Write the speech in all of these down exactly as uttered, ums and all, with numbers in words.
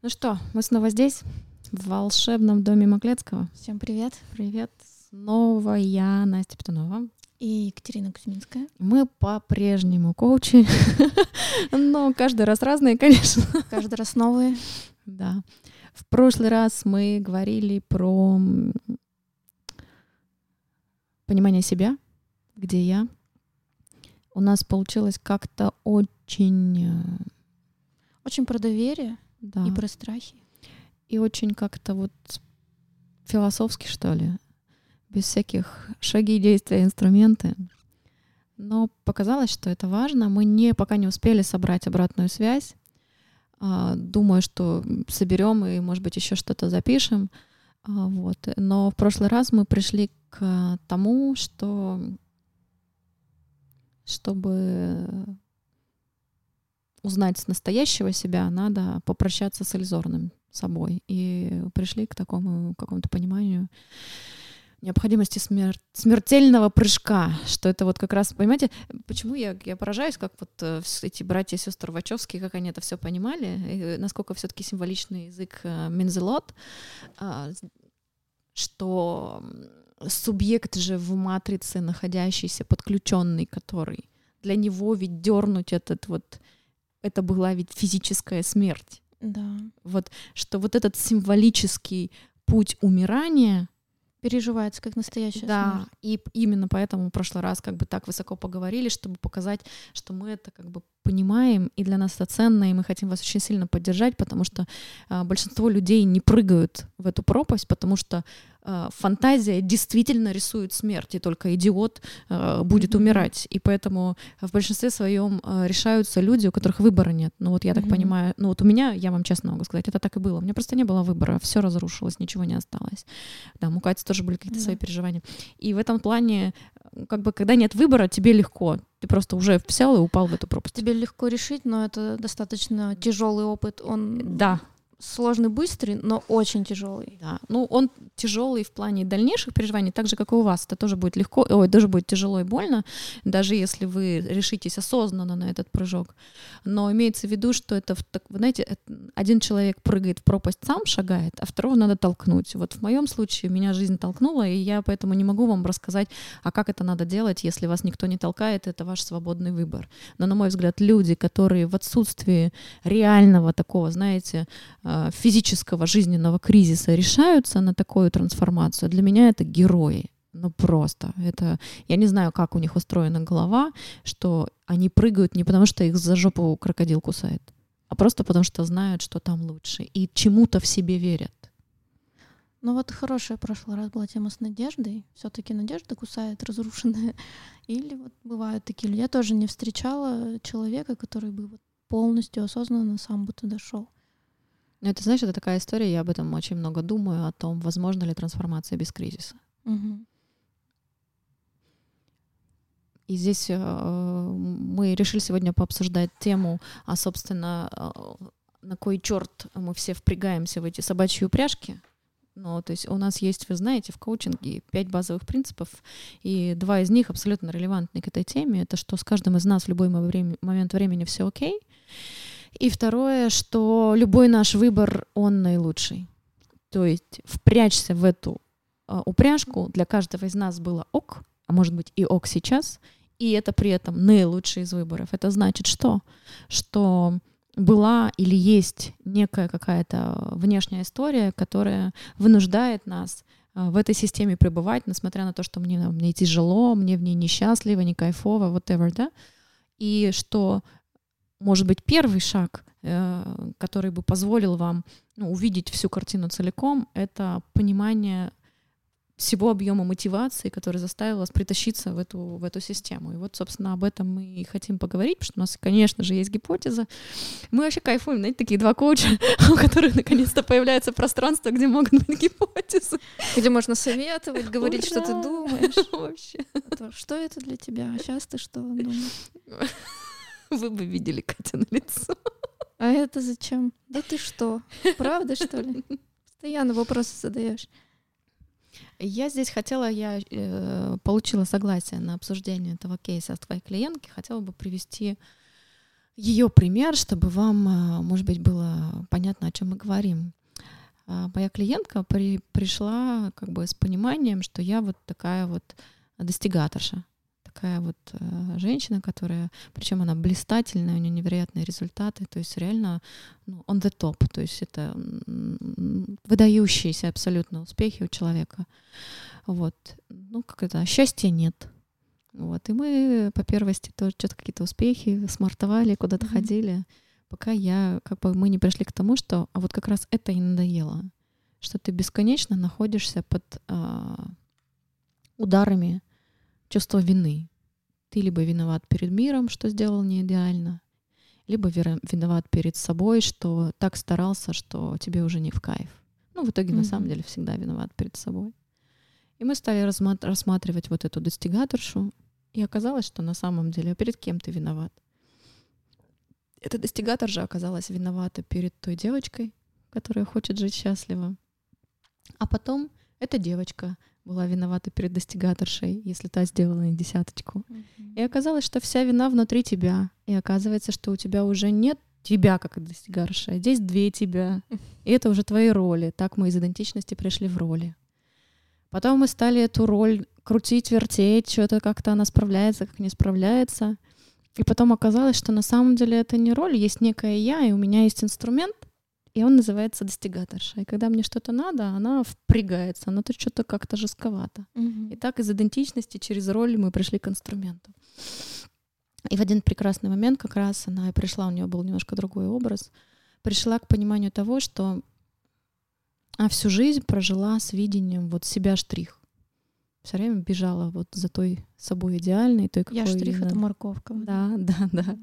Ну что, мы снова здесь, в волшебном доме Маклецкого. Всем привет. Привет. Снова я, Настя Петунова. И Екатерина Кузьминская. Мы по-прежнему коучи, но каждый раз разные, конечно. Каждый раз новые. Да. В прошлый раз мы говорили про понимание себя, где я. У нас получилось как-то очень... Очень про доверие. Да. И про страхи. И очень как-то вот философски, что ли, без всяких шаги, действия, инструменты. Но показалось, что это важно. Мы не, пока не успели собрать обратную связь. Думаю, что соберем и, может быть, еще что-то запишем. Вот. Но в прошлый раз мы пришли к тому, что чтобы... узнать с настоящего себя, надо попрощаться с иллюзорным собой. И пришли к такому какому-то пониманию необходимости смер- смертельного прыжка, что это вот как раз, понимаете, почему я, я поражаюсь, как вот эти братья и сестры Вачовски, как они это все понимали, и насколько все-таки символичный язык Мензелот, что субъект же в матрице находящийся, подключенный, который для него ведь дернуть этот вот это была ведь физическая смерть. Да. Вот, что вот этот символический путь умирания переживается как настоящая да, смерть. Да, и именно поэтому в прошлый раз как бы так высоко поговорили, чтобы показать, что мы это как бы понимаем, и для нас это ценно, и мы хотим вас очень сильно поддержать, потому что а, большинство людей не прыгают в эту пропасть, потому что а, фантазия действительно рисует смерть, и только идиот а, будет mm-hmm. умирать. И поэтому в большинстве своем а, решаются люди, у которых выбора нет. Ну вот я так mm-hmm. понимаю, ну вот у меня, я вам честно могу сказать, это так и было. У меня просто не было выбора, все разрушилось, ничего не осталось. Да, у Кати тоже были какие-то mm-hmm. свои переживания. И в этом плане, как бы, когда нет выбора, тебе легко. Ты просто уже взял и упал в эту пропасть. Тебе легко решить, но это достаточно тяжелый опыт. Он да. сложный, быстрый, но очень тяжелый. Да. Ну, он тяжелый в плане дальнейших переживаний, так же, как и у вас. Это тоже будет легко, ой, тоже будет тяжело и больно, даже если вы решитесь осознанно на этот прыжок. Но имеется в виду, что это, вы знаете, один человек прыгает в пропасть, сам шагает, а второго надо толкнуть. Вот в моем случае меня жизнь толкнула, и я поэтому не могу вам рассказать, а как это надо делать, если вас никто не толкает, это ваш свободный выбор. Но, на мой взгляд, люди, которые в отсутствии реального такого, знаете, физического жизненного кризиса решаются на такую трансформацию, для меня это герои. Ну просто. Это, я не знаю, как у них устроена голова, что они прыгают не потому, что их за жопу крокодил кусает, а просто потому, что знают, что там лучше, и чему-то в себе верят. Ну вот хорошая в прошлый раз была тема с надеждой. Все-таки надежда кусает разрушенная. Или вот бывают такие люди. Я тоже не встречала человека, который бы полностью осознанно сам бы туда шел. Ну, это, знаешь, это такая история, я об этом очень много думаю, о том, возможна ли трансформация без кризиса. Угу. И здесь э, мы решили сегодня пообсуждать тему, а, собственно, э, на кой черт мы все впрягаемся в эти собачьи упряжки. Ну, то есть у нас есть, вы знаете, в коучинге пять базовых принципов, и два из них абсолютно релевантны к этой теме. Это что с каждым из нас в любой момент времени все окей. И второе, что любой наш выбор, он наилучший. То есть впрячься в эту э, упряжку, для каждого из нас было ок, а может быть и ок сейчас, и это при этом наилучший из выборов. Это значит что? Что была или есть некая какая-то внешняя история, которая вынуждает нас в этой системе пребывать, несмотря на то, что мне, мне тяжело, мне в ней несчастливо, не кайфово, whatever, да? И что... может быть, первый шаг, который бы позволил вам, ну, увидеть всю картину целиком, это понимание всего объема мотивации, который заставил вас притащиться в эту, в эту систему. И вот, собственно, об этом мы и хотим поговорить, потому что у нас, конечно же, есть гипотеза. Мы вообще кайфуем, знаете, такие два коуча, у которых наконец-то появляется пространство, где могут быть гипотезы. Где можно советовать, говорить, что ты думаешь. Вообще. Что это для тебя? А сейчас ты что думаешь? Вы бы видели Катя на лицо. А это зачем? Да ты что, правда, что ли? Постоянно вопросы задаешь. Я здесь хотела, я э, получила согласие на обсуждение этого кейса с твоей клиентки, хотела бы привести ее пример, чтобы вам, может быть, было понятно, о чем мы говорим. Моя клиентка при, пришла как бы с пониманием, что я вот такая вот достигаторша, такая вот э, женщина, которая, причем она блистательная, у нее невероятные результаты, то есть реально ну, on the top, то есть это выдающиеся абсолютно успехи у человека. Вот. Ну, как это, счастья нет. Вот. И мы по первости тоже что-то какие-то успехи смартовали, куда-то mm-hmm. ходили, пока я, как бы мы не пришли к тому, что а вот как раз это и надоело, что ты бесконечно находишься под э, ударами чувства вины. Ты либо виноват перед миром, что сделал не идеально, либо виноват перед собой, что так старался, что тебе уже не в кайф. Ну, в итоге, mm-hmm. на самом деле, всегда виноват перед собой. И мы стали рассматр- рассматривать вот эту достигаторшу, и оказалось, что на самом деле, а перед кем ты виноват? Эта достигатор же оказалась виновата перед той девочкой, которая хочет жить счастливо. А потом эта девочка была виновата перед достигаторшей, если та сделала ей десяточку. Mm-hmm. И оказалось, что вся вина внутри тебя. И оказывается, что у тебя уже нет тебя, как достигаторша, а здесь две тебя. И это уже твои роли. Так мы из идентичности пришли в роли. Потом мы стали эту роль крутить, вертеть, что-то как-то она справляется, как не справляется. И потом оказалось, что на самом деле это не роль, есть некое я, и у меня есть инструмент, и он называется достигаторша. И когда мне что-то надо, она впрягается, она тут что-то как-то жестковато. Угу. И так из идентичности через роль мы пришли к инструменту. И в один прекрасный момент как раз она и пришла, у нее был немножко другой образ, пришла к пониманию того, что она всю жизнь прожила с видением вот себя штрих. Все время бежала вот за той собой идеальной, той, какой... Я штрих — это морковка. Да, да, да.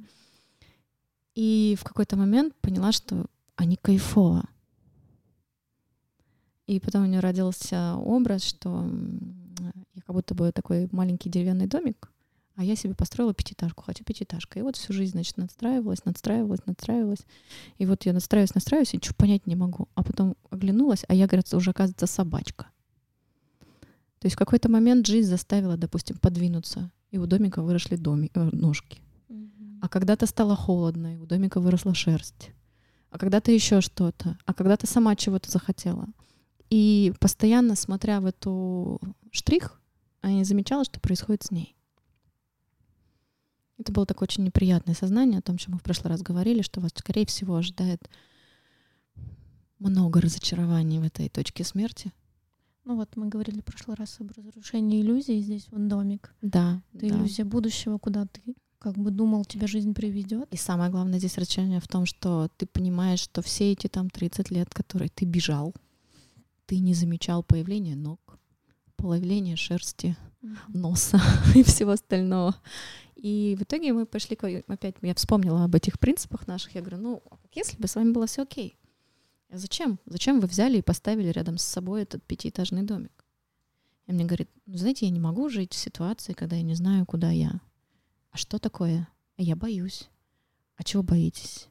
И в какой-то момент поняла, что они кайфово. И потом у нее родился образ, что я как будто бы такой маленький деревянный домик, а я себе построила пятиэтажку, хочу пятиэтажку. И вот всю жизнь, значит, надстраивалась, надстраивалась, надстраивалась. И вот я настраиваюсь, настраиваюсь, и ничего понять не могу. А потом оглянулась, а я, говорят, уже, оказывается, собачка. То есть в какой-то момент жизнь заставила, допустим, подвинуться, и у домика выросли доми... ножки. Mm-hmm. А когда-то стало холодно, и у домика выросла шерсть. А когда-то еще что-то. А когда-то сама чего-то захотела. И постоянно, смотря в эту штрих, я не замечала, что происходит с ней. Это было такое очень неприятное сознание о том, что мы в прошлый раз говорили, что вас, скорее всего, ожидает много разочарований в этой точке смерти. Ну вот мы говорили в прошлый раз об разрушении иллюзий, здесь вот домик. Да. Это да. Иллюзия будущего, куда ты как бы думал, тебя жизнь приведет. И самое главное здесь разочарование в том, что ты понимаешь, что все эти там тридцать лет, которые ты бежал, ты не замечал появления ног, появления шерсти, mm-hmm. носа и всего остального. И в итоге мы пошли, опять я вспомнила об этих принципах наших, я говорю, ну, если бы с вами было все окей. А зачем? Зачем вы взяли и поставили рядом с собой этот пятиэтажный домик? И мне говорит, ну, знаете, я не могу жить в ситуации, когда я не знаю, куда я. А что такое? Я боюсь. А чего боитесь?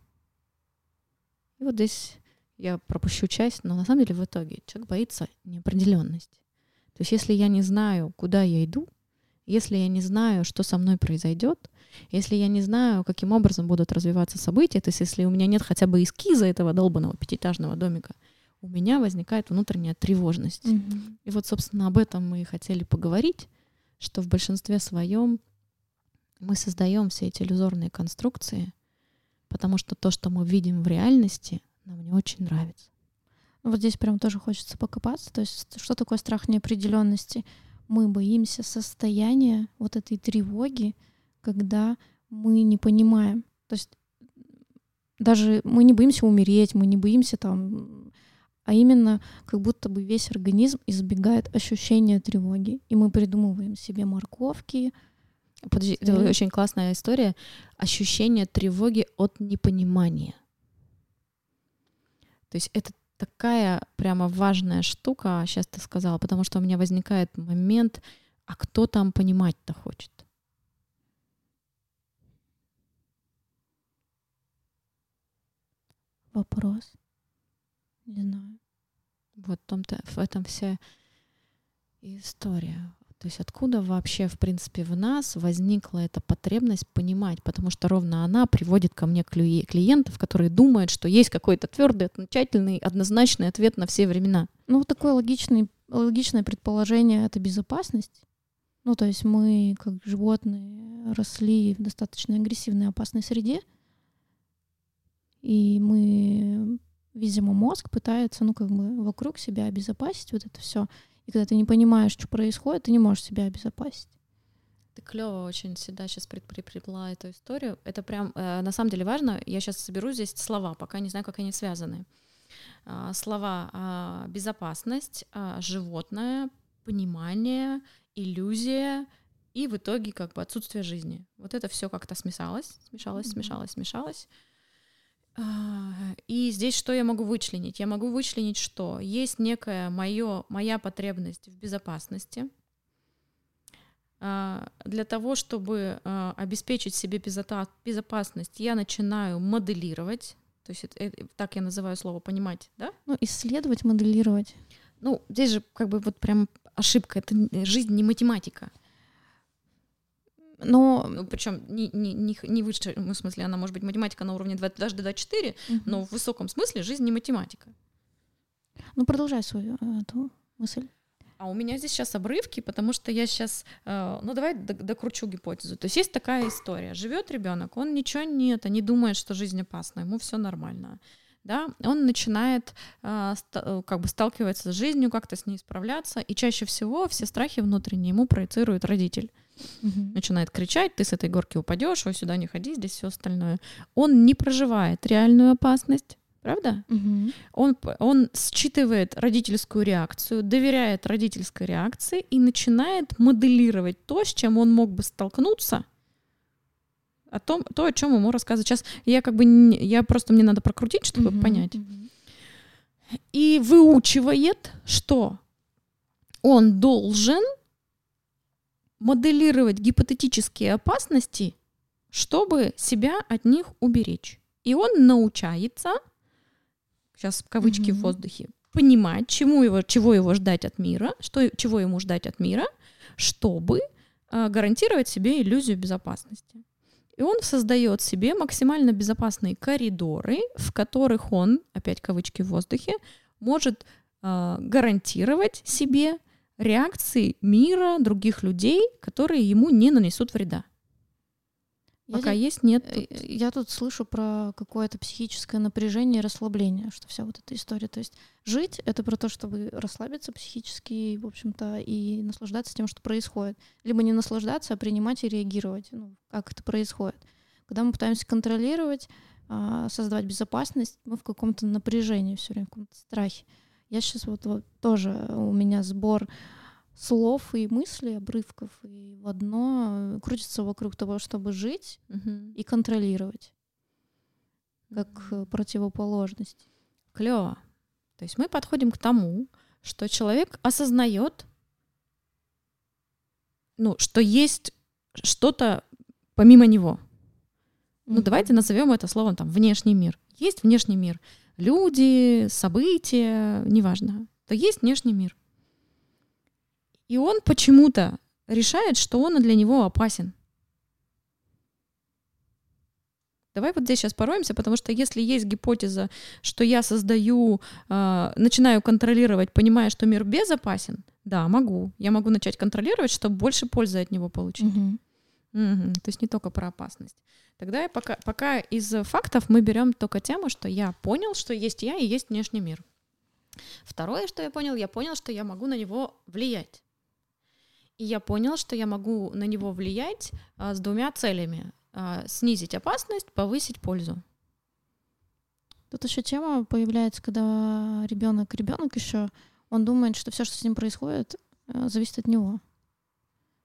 И вот здесь я пропущу часть, но на самом деле в итоге человек боится неопределенности. То есть если я не знаю, куда я иду, если я не знаю, что со мной произойдет, если я не знаю, каким образом будут развиваться события, то есть если у меня нет хотя бы эскиза этого долбанного пятиэтажного домика, у меня возникает внутренняя тревожность. Mm-hmm. И вот, собственно, об этом мы и хотели поговорить, что в большинстве своем мы создаем все эти иллюзорные конструкции, потому что то, что мы видим в реальности, нам не очень нравится. Вот здесь прям тоже хочется покопаться. То есть что такое страх неопределенности? Мы боимся состояния вот этой тревоги, когда мы не понимаем. То есть даже мы не боимся умереть, мы не боимся там, а именно как будто бы весь организм избегает ощущения тревоги. И мы придумываем себе морковки. Подожди, это очень классная история. Ощущение тревоги от непонимания. То есть это такая прямо важная штука, сейчас ты сказала, потому что у меня возникает момент, а кто там понимать-то хочет? Вопрос. Не знаю. Вот в том-то, в этом вся история. То есть откуда вообще, в принципе, в нас возникла эта потребность понимать, потому что ровно она приводит ко мне клиентов, которые думают, что есть какой-то твердый, окончательный, однозначный ответ на все времена. Ну, такое логичный, логичное предположение — это безопасность. Ну, то есть мы, как животные, росли в достаточно агрессивной, опасной среде, и мы, видимо, мозг пытается, ну, как бы вокруг себя обезопасить вот это все. И когда ты не понимаешь, что происходит, ты не можешь себя обезопасить. Ты клёво очень всегда сейчас припрепла эту историю. Это прям, э, на самом деле, важно. Я сейчас соберу здесь слова, пока не знаю, как они связаны. Э, слова э, «безопасность», э, «животное», «понимание», «иллюзия» и в итоге как бы «отсутствие жизни». Вот это все как-то смешалось, смешалось, смешалось, смешалось. И здесь что я могу вычленить? Я могу вычленить, что есть некая моё, моя потребность в безопасности для того, чтобы обеспечить себе безопасность. Я начинаю моделировать, то есть так я называю слово «понимать», да? Ну, исследовать, моделировать. Ну, здесь же как бы вот прям ошибка. Это жизнь не математика. Но... Ну, причем не, не, не выше, в смысле, она может быть математика на уровне два, даже два четыре, угу. Но в высоком смысле жизнь не математика. Ну, продолжай свою эту мысль. А у меня здесь сейчас обрывки, потому что я сейчас, э, ну, давай докручу гипотезу. То есть есть такая история. Живет ребенок, он ничего не, это, не думает, что жизнь опасна, ему все нормально. Да, он начинает э, ст- как бы сталкиваться с жизнью, как-то с ней справляться, и чаще всего все страхи внутренние ему проецирует родитель. Угу. Начинает кричать: ты с этой горки упадешь, ой, сюда не ходи, здесь все остальное. Он не проживает реальную опасность, правда? Угу. Он, он считывает родительскую реакцию, доверяет родительской реакции и начинает моделировать то, с чем он мог бы столкнуться, о том, то, о чем ему рассказывают. Сейчас я как бы, я просто, мне надо прокрутить, чтобы uh-huh, понять. Uh-huh. И выучивает, что он должен моделировать гипотетические опасности, чтобы себя от них уберечь. И он научается, сейчас кавычки uh-huh. в воздухе, понимать, чему его, чего его ждать от мира, что, чего ему ждать от мира, чтобы э, гарантировать себе иллюзию безопасности. И он создает себе максимально безопасные коридоры, в которых он, опять кавычки в воздухе, может э, гарантировать себе реакции мира, других людей, которые ему не нанесут вреда. Я Пока ли... есть, нет. Тут... Я тут слышу про какое-то психическое напряжение и расслабление, что вся вот эта история. То есть жить — это про то, чтобы расслабиться психически, в общем-то, и наслаждаться тем, что происходит. Либо не наслаждаться, а принимать и реагировать, ну, как это происходит. Когда мы пытаемся контролировать, создавать безопасность, мы в каком-то напряжении все время, в каком-то страхе. Я сейчас вот, вот тоже, у меня сбор слов и мыслей, обрывков, и в одно крутится вокруг того, чтобы жить uh-huh. и контролировать, как uh-huh. противоположность. Клево. То есть мы подходим к тому, что человек осознает, ну, что есть что-то помимо него. Uh-huh. Ну, давайте назовем это словом там внешний мир. Есть внешний мир. Люди, события, неважно. То есть внешний мир. И он почему-то решает, что он для него опасен. Давай вот здесь сейчас пороемся, потому что если есть гипотеза, что я создаю, э, начинаю контролировать, понимая, что мир безопасен, да, могу. Я могу начать контролировать, чтобы больше пользы от него получить. Угу. Угу. То есть не только про опасность. Тогда я пока, пока из фактов мы берем только тему, что я понял, что есть я и есть внешний мир. Второе, что я понял, я понял, что я могу на него влиять. И я понял, что я могу на него влиять а, с двумя целями. А, снизить опасность, повысить пользу. Тут еще тема появляется, когда ребенок, ребенок еще, он думает, что все, что с ним происходит, зависит от него.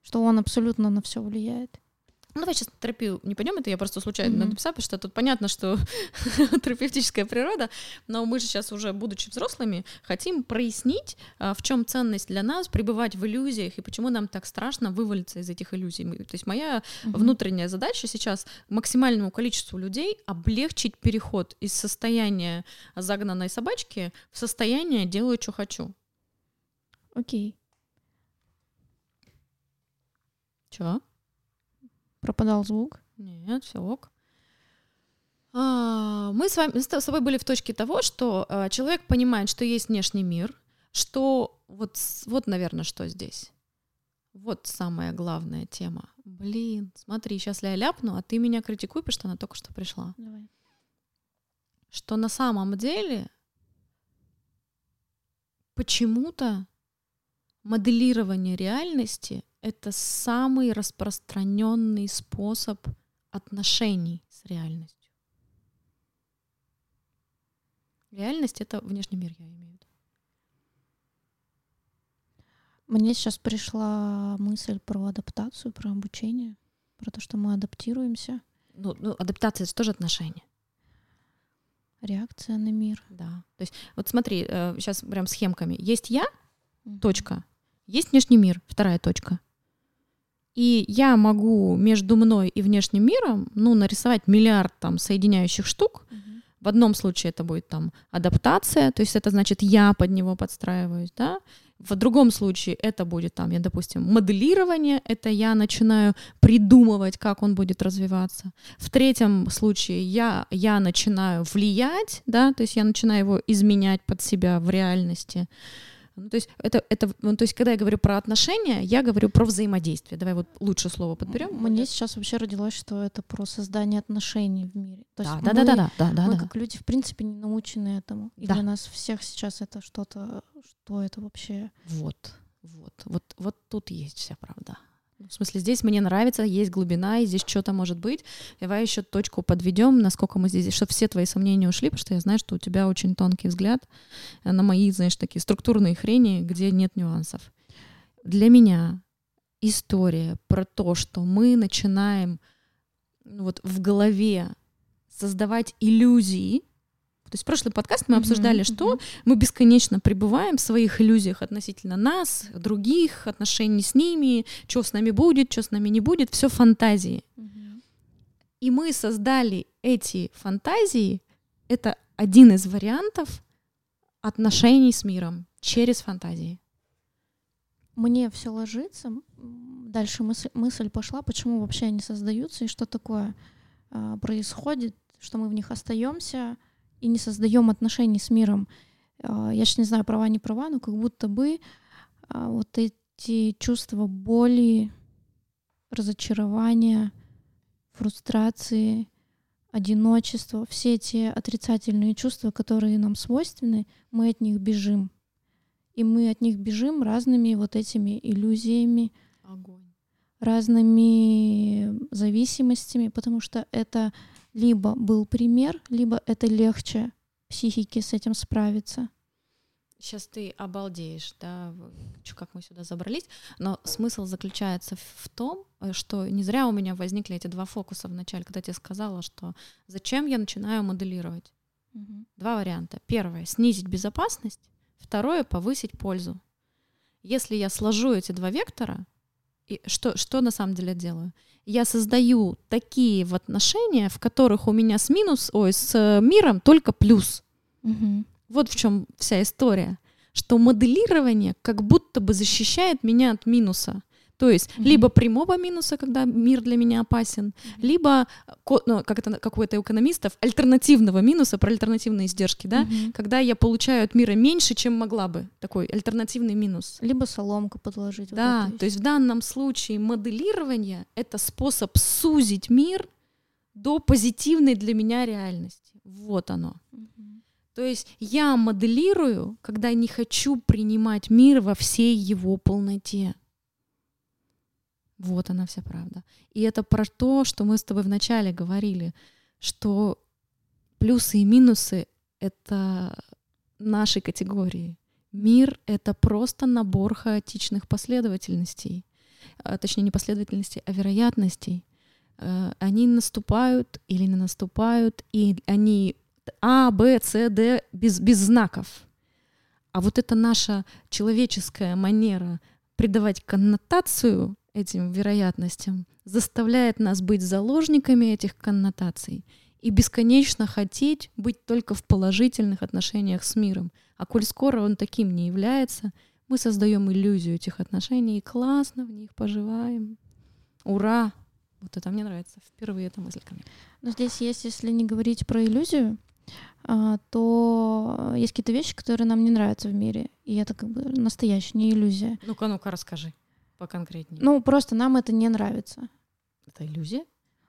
Что он абсолютно на все влияет. Ну, давай сейчас терапию не пойдем, это я просто случайно mm-hmm. написала, потому что тут понятно, что терапевтическая природа, но мы же сейчас уже, будучи взрослыми, хотим прояснить, в чем ценность для нас пребывать в иллюзиях и почему нам так страшно вывалиться из этих иллюзий. То есть моя mm-hmm. внутренняя задача сейчас максимальному количеству людей облегчить переход из состояния загнанной собачки в состояние «делаю, что хочу». Окей. Okay. Чё? Пропадал звук? Нет, все ок. А, мы с вами, с тобой были в точке того, что а, человек понимает, что есть внешний мир, что вот, вот, наверное, что здесь. Вот самая главная тема. Блин, смотри, сейчас я ляпну, а ты меня критикуй, потому что она только что пришла. Давай. Что на самом деле почему-то моделирование реальности — это самый распространенный способ отношений с реальностью. Реальность — это внешний мир, я имею в виду. Мне сейчас пришла мысль про адаптацию, про обучение, про то, что мы адаптируемся. Ну, ну адаптация — это тоже отношения. Реакция на мир. Да. То есть вот смотри, сейчас прям схемками. Есть я, точка. Есть внешний мир, вторая точка. И я могу между мной и внешним миром, ну, нарисовать миллиард там соединяющих штук. Uh-huh. В одном случае это будет там адаптация, то есть это значит я под него подстраиваюсь, да. В другом случае это будет там, я, допустим, моделирование, это я начинаю придумывать, как он будет развиваться. В третьем случае я, я начинаю влиять, да, то есть я начинаю его изменять под себя в реальности. Ну, то есть это, это, ну, то есть когда я говорю про отношения, я говорю про взаимодействие. Давай вот лучше слово подберем. Мне сейчас вообще родилось, что это про создание отношений в мире. То да, есть да, мы, да, да, да, да, мы да, как да. люди в принципе не научены этому. И да. для нас всех сейчас это что-то, что это вообще. Вот, вот, вот, вот тут есть вся правда. В смысле, здесь мне нравится, есть глубина, и здесь что-то может быть. Давай еще точку подведем, насколько мы здесь, чтобы все твои сомнения ушли, потому что я знаю, что у тебя очень тонкий взгляд на мои, знаешь, такие структурные хрени, где нет нюансов. Для меня история про то, что мы начинаем вот в голове создавать иллюзии. То есть в прошлый подкаст мы обсуждали, mm-hmm. что мы бесконечно пребываем в своих иллюзиях относительно нас, других, отношений с ними, что с нами будет, что с нами не будет, все фантазии. Mm-hmm. И мы создали эти фантазии, это один из вариантов отношений с миром через фантазии. Мне все ложится, дальше мысль, мысль пошла, почему вообще они создаются и что такое э, происходит, что мы в них остаемся. И не создаем отношений с миром. Я же не знаю, права, не права, но как будто бы вот эти чувства боли, разочарования, фрустрации, одиночества, все эти отрицательные чувства, которые нам свойственны, мы от них бежим. И мы от них бежим разными вот этими иллюзиями, огонь, разными зависимостями, потому что это... Либо был пример, либо это легче психике с этим справиться. Сейчас ты обалдеешь, да, как мы сюда забрались. Но смысл заключается в том, что не зря у меня возникли эти два фокуса вначале, когда я тебе сказала, что зачем я начинаю моделировать. Угу. Два варианта. Первое — снизить безопасность. Второе — повысить пользу. Если я сложу эти два вектора, и что, что на самом деле я делаю? Я создаю такие в отношения, в которых у меня с минус, ой, с миром только плюс. Угу. Вот в чем вся история, что моделирование как будто бы защищает меня от минуса. То есть mm-hmm. либо прямого минуса, когда мир для меня опасен, mm-hmm. либо, ну, как, это, как у это экономистов, альтернативного минуса, про альтернативные издержки, да, mm-hmm. когда я получаю от мира меньше, чем могла бы, такой альтернативный минус. Либо соломку подложить. Да, вот то есть в данном случае моделирование — это способ сузить мир до позитивной для меня реальности. Вот оно. Mm-hmm. То есть я моделирую, когда не хочу принимать мир во всей его полноте. Вот она вся правда. И это про то, что мы с тобой вначале говорили, что плюсы и минусы — это наши категории. Мир — это просто набор хаотичных последовательностей. Точнее, не последовательностей, а вероятностей. Они наступают или не наступают, и они А, Б, С, Д без, без знаков. А вот это наша человеческая манера придавать коннотацию этим вероятностям, заставляет нас быть заложниками этих коннотаций и бесконечно хотеть быть только в положительных отношениях с миром. А коль скоро он таким не является, мы создаем иллюзию этих отношений и классно в них поживаем. Ура! Вот это мне нравится. Впервые эта мысль ко мне. Но здесь есть, если не говорить про иллюзию, то есть какие-то вещи, которые нам не нравятся в мире. И это как бы настоящая, не иллюзия. Ну-ка, ну-ка, расскажи поконкретнее. Ну, просто нам это не нравится. Это иллюзия?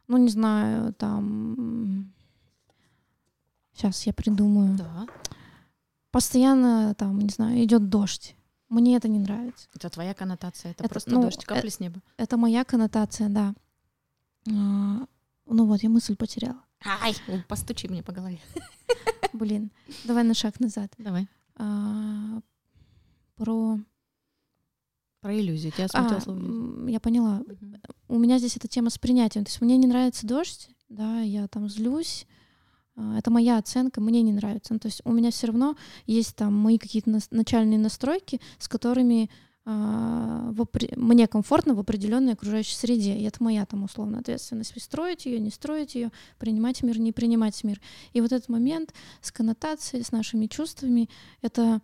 Ну, не знаю, там... Сейчас я придумаю. Да. Постоянно, там, не знаю, идет дождь. Мне это не нравится. Это твоя коннотация, это, это просто ну, дождь, капли э- с неба. Это моя коннотация, да. А, ну вот, я мысль потеряла. Ай, постучи мне по голове. Блин, давай на шаг назад. Давай. А, про... Про иллюзию. Тебя смутило а, слово. Я поняла. Угу. У меня здесь эта тема с принятием. То есть мне не нравится дождь, да, я там злюсь. Это моя оценка, мне не нравится. Ну, то есть у меня все равно есть там мои какие-то на- начальные настройки, с которыми э- опри- мне комфортно в определенной окружающей среде. И это моя там условно ответственность. Строить ее, не строить ее, принимать мир, не принимать мир. И вот этот момент с коннотацией, с нашими чувствами, это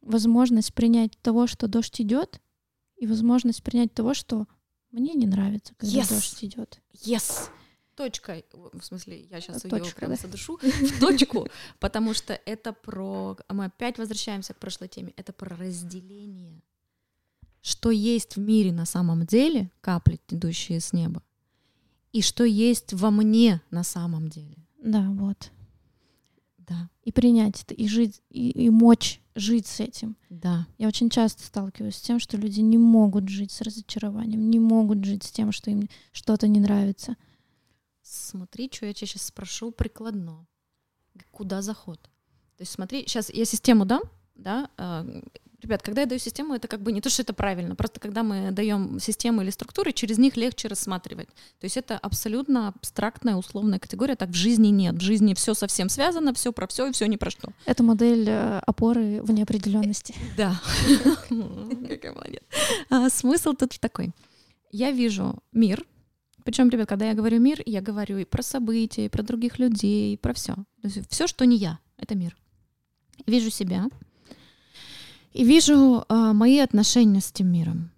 возможность принять того, что дождь идет, и возможность принять того, что мне не нравится, когда yes. дождь идет. Yes. Точка, в смысле, я сейчас ее прям да. задушу в точку, потому что это про... Мы опять возвращаемся к прошлой теме. Это про разделение. Что есть в мире на самом деле, капли, идущие с неба, и что есть во мне на самом деле. Да, вот. Да. И принять это, и жить, и, и мочь жить с этим. Да. Я очень часто сталкиваюсь с тем, что люди не могут жить с разочарованием, не могут жить с тем, что им что-то не нравится. Смотри, что я тебя сейчас спрошу прикладно. Куда заход? То есть смотри, сейчас я систему дам, да? Ребят, когда я даю систему, это как бы не то, что это правильно, просто когда мы даем системы или структуры, через них легче рассматривать. То есть это абсолютно абстрактная, условная категория, так в жизни нет. В жизни все совсем связано, все про все и все не про что. Это модель опоры в неопределенности. Да. Какая молодец. Смысл тут такой. Я вижу мир. Причем, ребят, когда я говорю мир, я говорю и про события, и про других людей, и про все. То есть все, что не я, это мир. Вижу себя и вижу э, мои отношения с тем миром.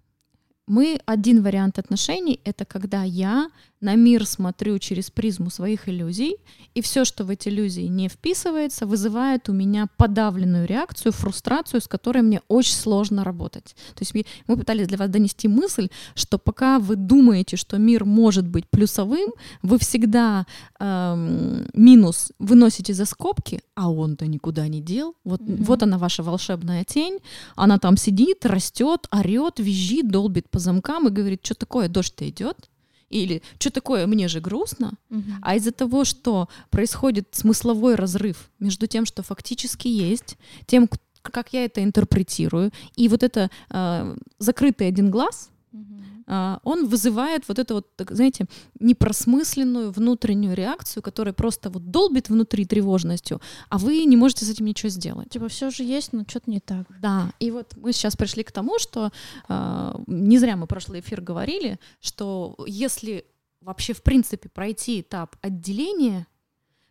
Мы один вариант отношений — это когда я на мир смотрю через призму своих иллюзий, и все, что в эти иллюзии не вписывается, вызывает у меня подавленную реакцию, фрустрацию, с которой мне очень сложно работать. То есть мы пытались для вас донести мысль, что пока вы думаете, что мир может быть плюсовым, вы всегда эм, минус выносите за скобки, а он-то никуда не дел. Вот, mm-hmm. вот она, ваша волшебная тень, она там сидит, растет, орет, визжит, долбит по замкам и говорит, что такое, дождь-то идет. Или что такое, мне же грустно, угу. а из-за того, что происходит смысловой разрыв между тем, что фактически есть, тем, как я это интерпретирую, и вот это э, закрытый один глаз, угу. э, он вызывает вот эту вот, знаете, непросмысленную внутреннюю реакцию, которая просто вот долбит внутри тревожностью, а вы не можете с этим ничего сделать. Типа все же есть, но что-то не так. Да, и вот мы сейчас пришли к тому, что э, не зря мы прошлый эфир говорили, что если вообще в принципе пройти этап отделения,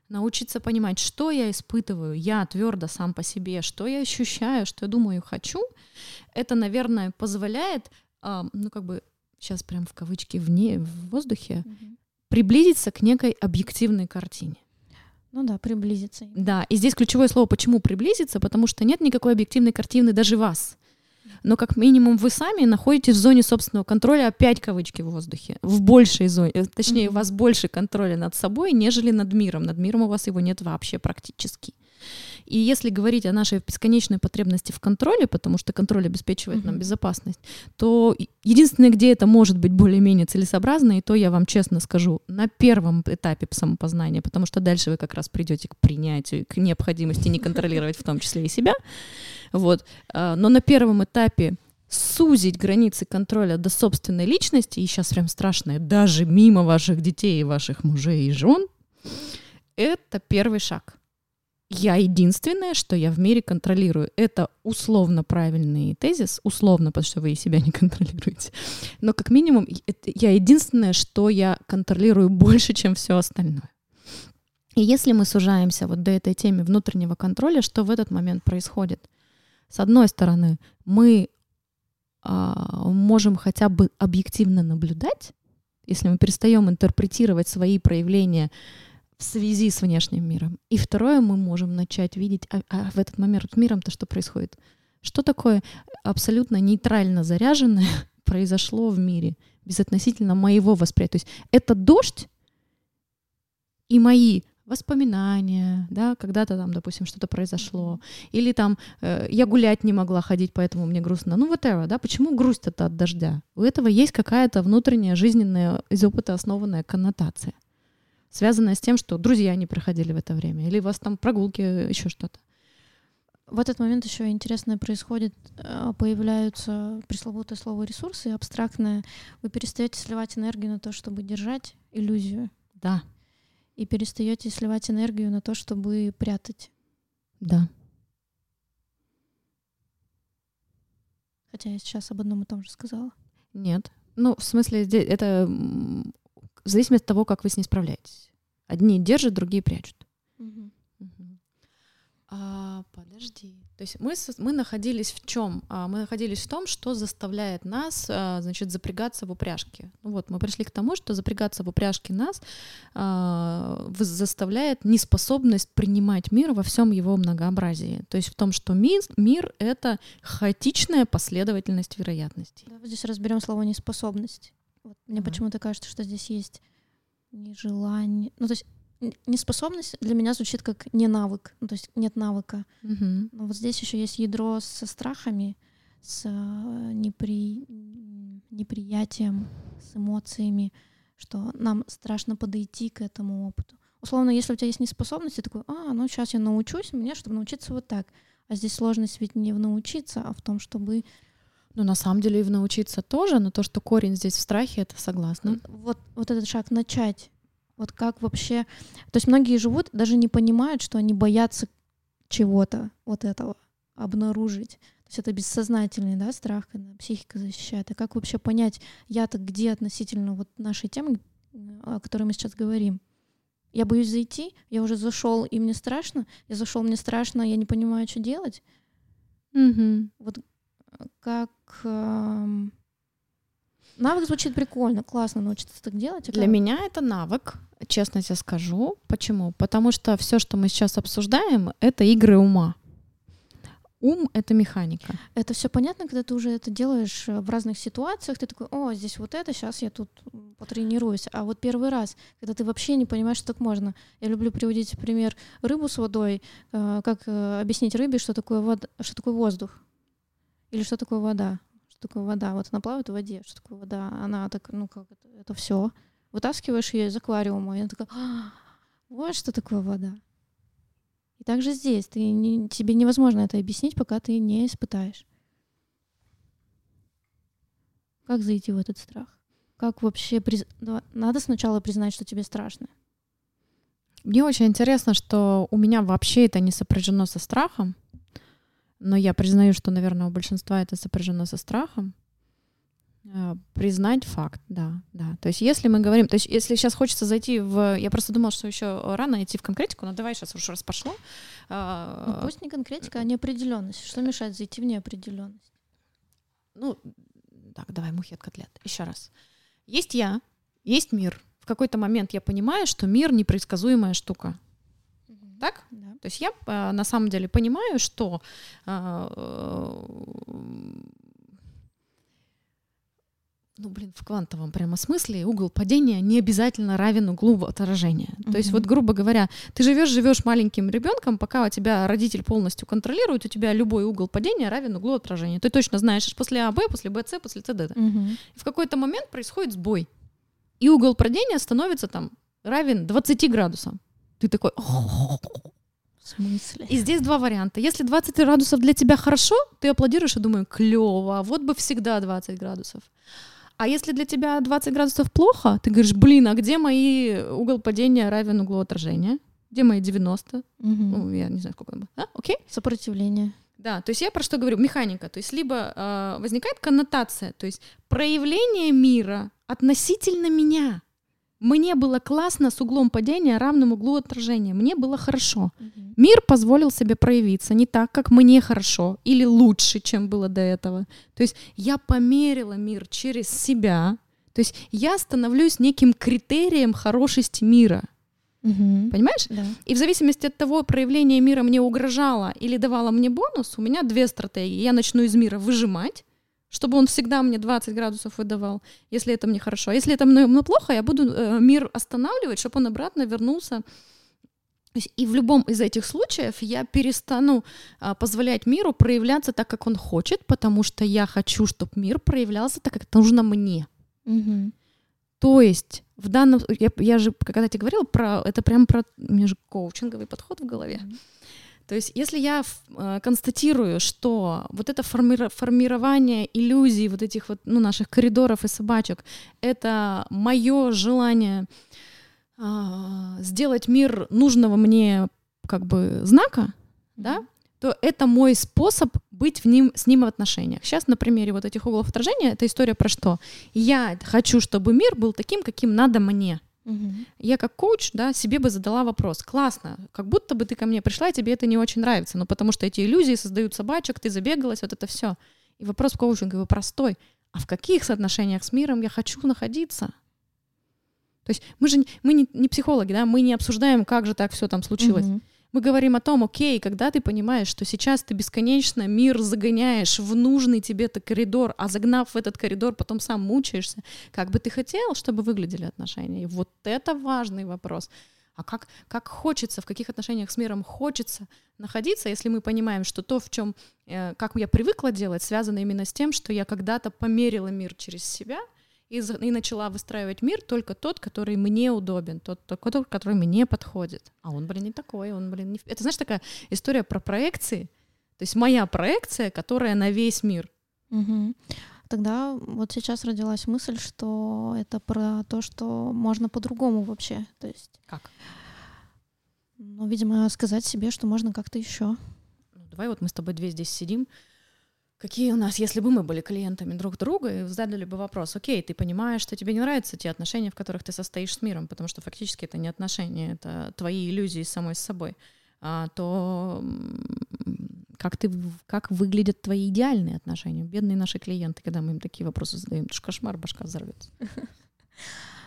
научиться понимать, что я испытываю, я твердо сам по себе, что я ощущаю, что я думаю, хочу, это, наверное, позволяет э, ну как бы сейчас прям в кавычки вне, в воздухе, угу. приблизиться к некой объективной картине. Ну да, приблизиться. Да, и здесь ключевое слово «почему приблизиться», потому что нет никакой объективной картины даже вас. Но как минимум вы сами находитесь в зоне собственного контроля, опять кавычки в воздухе, в большей зоне, точнее, угу. у вас больше контроля над собой, нежели над миром. Над миром у вас его нет вообще практически. И если говорить о нашей бесконечной потребности в контроле, потому что контроль обеспечивает mm-hmm. нам безопасность, то единственное, где это может быть более-менее целесообразно, и то я вам честно скажу, на первом этапе самопознания, потому что дальше вы как раз придете к принятию, к необходимости не контролировать в том числе и себя. Вот. Но на первом этапе сузить границы контроля до собственной личности, и сейчас прям страшное, даже мимо ваших детей, ваших мужей и жен, это первый шаг. Я единственное, что я в мире контролирую. Это условно правильный тезис, условно, потому что вы и себя не контролируете. Но как минимум я единственное, что я контролирую больше, чем все остальное. И если мы сужаемся вот до этой темы внутреннего контроля, что в этот момент происходит? С одной стороны, мы а, можем хотя бы объективно наблюдать, если мы перестаем интерпретировать свои проявления в связи с внешним миром. И второе, мы можем начать видеть а, а в этот момент миром то, что происходит. Что такое абсолютно нейтрально заряженное произошло в мире, безотносительно моего восприятия. То есть это дождь и мои воспоминания, да, когда-то там, допустим, что-то произошло, или там э, я гулять не могла ходить, поэтому мне грустно. Ну, whatever, да, почему грусть-то от дождя? У этого есть какая-то внутренняя, жизненная, из опыта основанная коннотация, связанная с тем, что друзья не проходили в это время, или у вас там прогулки, еще что-то. В этот момент еще интересное происходит, появляются пресловутое слово «ресурсы» и абстрактное. Вы перестаете сливать энергию на то, чтобы держать иллюзию. Да. И перестаете сливать энергию на то, чтобы прятать. Да. Хотя я сейчас об одном и том же сказала. Нет. Ну, в смысле, это в зависимости от того, как вы с ней справляетесь. Одни держат, другие прячут. Угу. Угу. А, подожди. То есть мы, мы находились в чем? Мы находились в том, что заставляет нас, значит, запрягаться в упряжке. Вот, мы пришли к тому, что запрягаться в упряжке нас а, заставляет неспособность принимать мир во всем его многообразии. То есть в том, что мир, мир — это хаотичная последовательность вероятностей. Давай здесь разберем слово «неспособность». Вот. Мне а. почему-то кажется, что здесь есть нежелание. Ну, то есть неспособность для меня звучит как не навык, ну, то есть нет навыка. Угу. Но вот здесь еще есть ядро со страхами, с непри... неприятием, с эмоциями, что нам страшно подойти к этому опыту. Условно, если у тебя есть неспособность, ты такой: а, ну сейчас я научусь, мне, чтобы научиться вот так. А здесь сложность ведь не в научиться, а в том, чтобы... Ну, на самом деле и в научиться тоже, но то, что корень здесь в страхе, это согласна. Вот, вот этот шаг начать. Вот как вообще... То есть многие живут, даже не понимают, что они боятся чего-то вот этого обнаружить. То есть это бессознательный, да, страх, когда психика защищает. А как вообще понять, я-то где относительно вот нашей темы, о которой мы сейчас говорим? Я боюсь зайти, я уже зашел, и мне страшно. Я зашел, мне страшно, я не понимаю, что делать. Mm-hmm. Вот как... Навык звучит прикольно, классно научиться так делать. А Для как? меня это навык, честно тебе скажу. Почему? Потому что все, что мы сейчас обсуждаем, это игры ума. Ум — это механика. Это все понятно, когда ты уже это делаешь в разных ситуациях. Ты такой: о, здесь вот это, сейчас я тут потренируюсь. А вот первый раз, когда ты вообще не понимаешь, что так можно. Я люблю приводить пример рыбу с водой. Как объяснить рыбе, что такое вода, что такое воздух? Или что такое вода? Что такое вода? Вот она плавает в воде. Что такое вода? Она так, ну как это, это все. Вытаскиваешь ее из аквариума, и она такая: а, вот что такое вода. И также здесь ты не, тебе невозможно это объяснить, пока ты не испытаешь. Как зайти в этот страх? Как вообще приз... надо сначала признать, что тебе страшно? Мне очень интересно, что у меня вообще это не сопряжено со страхом. Но я признаю, что, наверное, у большинства это сопряжено со страхом. Признать факт, да, да. То есть если мы говорим, то есть если сейчас хочется зайти в... Я просто думала, что еще рано идти в конкретику, но давай сейчас уж раз пошло. Ну, пусть не конкретика, а неопределенность. Что мешает зайти в неопределенность? Ну, так, давай мухи от котлет. Еще раз. Есть я, есть мир. В какой-то момент я понимаю, что мир — непредсказуемая штука. Так? Да. То есть я э, на самом деле понимаю, что э, э, ну, блин, в квантовом прямо смысле угол падения не обязательно равен углу отражения. Mm-hmm. То есть вот, грубо говоря, ты живешь, живешь маленьким ребенком, пока у тебя родитель полностью контролирует, у тебя любой угол падения равен углу отражения. Ты точно знаешь после А, Б, после Б, С, после Ц, Д. Mm-hmm. В какой-то момент происходит сбой, и угол падения становится там равен двадцати градусам. Ты такой: в смысле? И здесь два варианта. Если двадцать градусов для тебя хорошо, ты аплодируешь и думаешь: клево, вот бы всегда двадцать градусов. А если для тебя двадцать градусов плохо, ты говоришь: блин, а где мои угол падения равен углу отражения? Где мои девяносто? Угу. Ну, я не знаю, сколько там было. А? Окей? Сопротивление. Да, то есть я про что говорю? Механика. То есть либо э, возникает коннотация, то есть проявление мира относительно меня. Мне было классно с углом падения равным углу отражения. Мне было хорошо. Mm-hmm. Мир позволил себе проявиться не так, как мне хорошо, или лучше, чем было до этого. То есть я померила мир через себя. То есть я становлюсь неким критерием хорошести мира. Угу. Понимаешь? Да. И в зависимости от того, проявление мира мне угрожало или давало мне бонус, у меня две стратегии. Я начну из мира выжимать, чтобы он всегда мне двадцать градусов выдавал, если это мне хорошо. А если это мне плохо, я буду мир останавливать, чтобы он обратно вернулся. И в любом из этих случаев я перестану позволять миру проявляться так, как он хочет, потому что я хочу, чтобы мир проявлялся так, как нужно мне. Угу. То есть в данном... Я, я же, когда тебе говорила про... Это прям про... У меня же коучинговый подход в голове. Mm-hmm. То есть если я э, констатирую, что вот это форми- формирование иллюзий вот этих вот, ну, наших коридоров и собачек, это мое желание э, сделать мир нужного мне как бы знака, mm-hmm. да, то это мой способ быть в ним, с ним в отношениях. Сейчас на примере вот этих углов отражения это история про что? Я хочу, чтобы мир был таким, каким надо мне. Угу. Я как коуч, да, себе бы задала вопрос. Классно, как будто бы ты ко мне пришла, и тебе это не очень нравится, но потому что эти иллюзии создают собачек, ты забегалась, вот это все. И вопрос в коучинге его простой. А в каких соотношениях с миром я хочу находиться? То есть мы же мы не, не психологи, да, мы не обсуждаем, как же так все там случилось. Угу. Мы говорим о том, окей, когда ты понимаешь, что сейчас ты бесконечно мир загоняешь в нужный тебе-то коридор, а загнав в этот коридор, потом сам мучаешься, как бы ты хотел, чтобы выглядели отношения? И вот это важный вопрос. А как, как хочется, в каких отношениях с миром хочется находиться, если мы понимаем, что то, в чем, э, как я привыкла делать, связано именно с тем, что я когда-то померила мир через себя и, и начала выстраивать мир только тот, который мне удобен, тот, тот, который мне подходит. А он, блин, не такой, он, блин, не... Это, знаешь, такая история про проекции, то есть моя проекция, которая на весь мир. Угу. Тогда вот сейчас родилась мысль, что это про то, что можно по-другому вообще. То есть... Как? Ну, видимо, сказать себе, что можно как-то еще. Ну, давай вот мы с тобой две здесь сидим. Какие у нас, если бы мы были клиентами друг друга, и задали бы вопрос, окей, ты понимаешь, что тебе не нравятся те отношения, в которых ты состоишь с миром, потому что фактически это не отношения, это твои иллюзии самой с собой, а то как, ты, как выглядят твои идеальные отношения? Бедные наши клиенты, когда мы им такие вопросы задаем, это же кошмар, башка взорвется.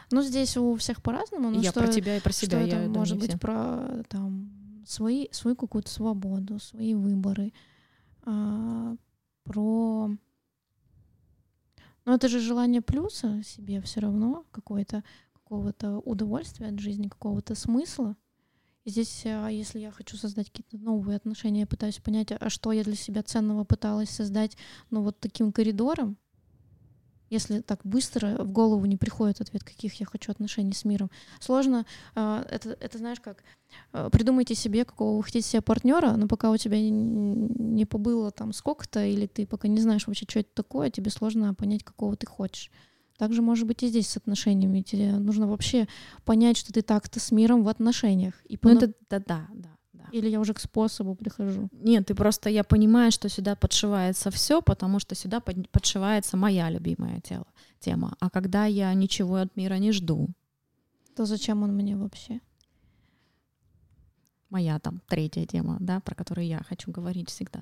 Ну, здесь у всех по-разному. Я про тебя и про себя. Что это может быть про свою какую-то свободу, свои выборы, про... Но это же желание плюса себе все равно, какое-то, какого-то удовольствия от жизни, какого-то смысла. И здесь, если я хочу создать какие-то новые отношения, я пытаюсь понять, а что я для себя ценного пыталась создать, ну, вот таким коридором. Если так быстро в голову не приходит ответ, каких я хочу отношений с миром. Сложно, это, это знаешь как, придумайте себе, какого вы хотите себе партнера, но пока у тебя не побыло там сколько-то, или ты пока не знаешь вообще, что это такое, тебе сложно понять, какого ты хочешь. Также может быть и здесь с отношениями. Тебе нужно вообще понять, что ты так-то с миром в отношениях. И ну это да-да, да. Или я уже к способу прихожу? Нет, ты просто, я понимаю, что сюда подшивается все, потому что сюда подшивается моя любимая тело, тема. А когда я ничего от мира не жду, то зачем он мне вообще? Моя там третья тема, да, про которую я хочу говорить всегда.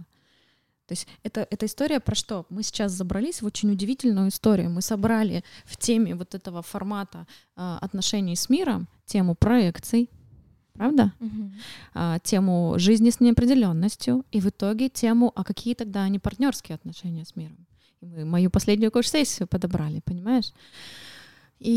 То есть это, это история про что? Мы сейчас забрались в очень удивительную историю. Мы собрали в теме вот этого формата э, отношений с миром тему проекций, правда? Угу. А, тему жизни с неопределенностью и в итоге тему, а какие тогда они партнерские отношения с миром. И мы мою последнюю коуч-сессию подобрали, понимаешь? И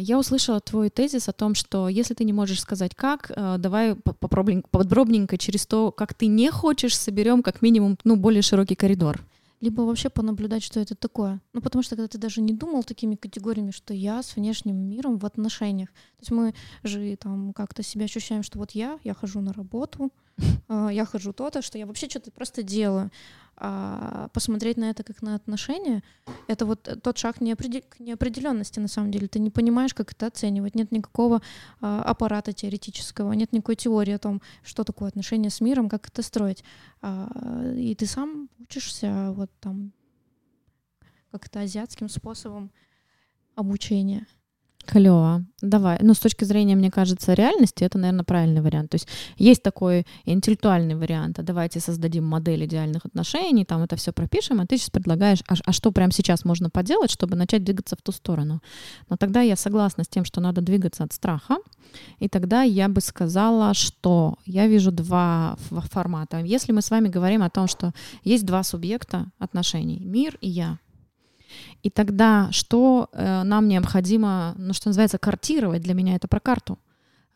я услышала твой тезис о том, что если ты не можешь сказать как, давай подробненько через то, как ты не хочешь, соберем как минимум, ну, более широкий коридор. Либо вообще понаблюдать, что это такое. Ну, потому что когда ты даже не думал такими категориями, что я с внешним миром в отношениях. То есть мы же там как-то себя ощущаем, что вот я, я хожу на работу, э, я хожу то-то, что я вообще что-то просто делаю. А посмотреть на это как на отношения, это вот тот шаг неопредел- к неопределенности на самом деле. Ты не понимаешь, как это оценивать. Нет никакого э, аппарата теоретического, нет никакой теории о том, что такое отношения с миром, как это строить. А, и ты сам учишься вот там как-то азиатским способом обучения. Клево. Давай. Ну, с точки зрения, мне кажется, реальности, это, наверное, правильный вариант. То есть есть такой интеллектуальный вариант, а давайте создадим модель идеальных отношений, там это все пропишем, а ты сейчас предлагаешь, а, а что прямо сейчас можно поделать, чтобы начать двигаться в ту сторону. Но тогда я согласна с тем, что надо двигаться от страха, и тогда я бы сказала, что я вижу два формата. Если мы с вами говорим о том, что есть два субъекта отношений, мир и я, и тогда что э, нам необходимо, ну, что называется, картировать, для меня это про карту.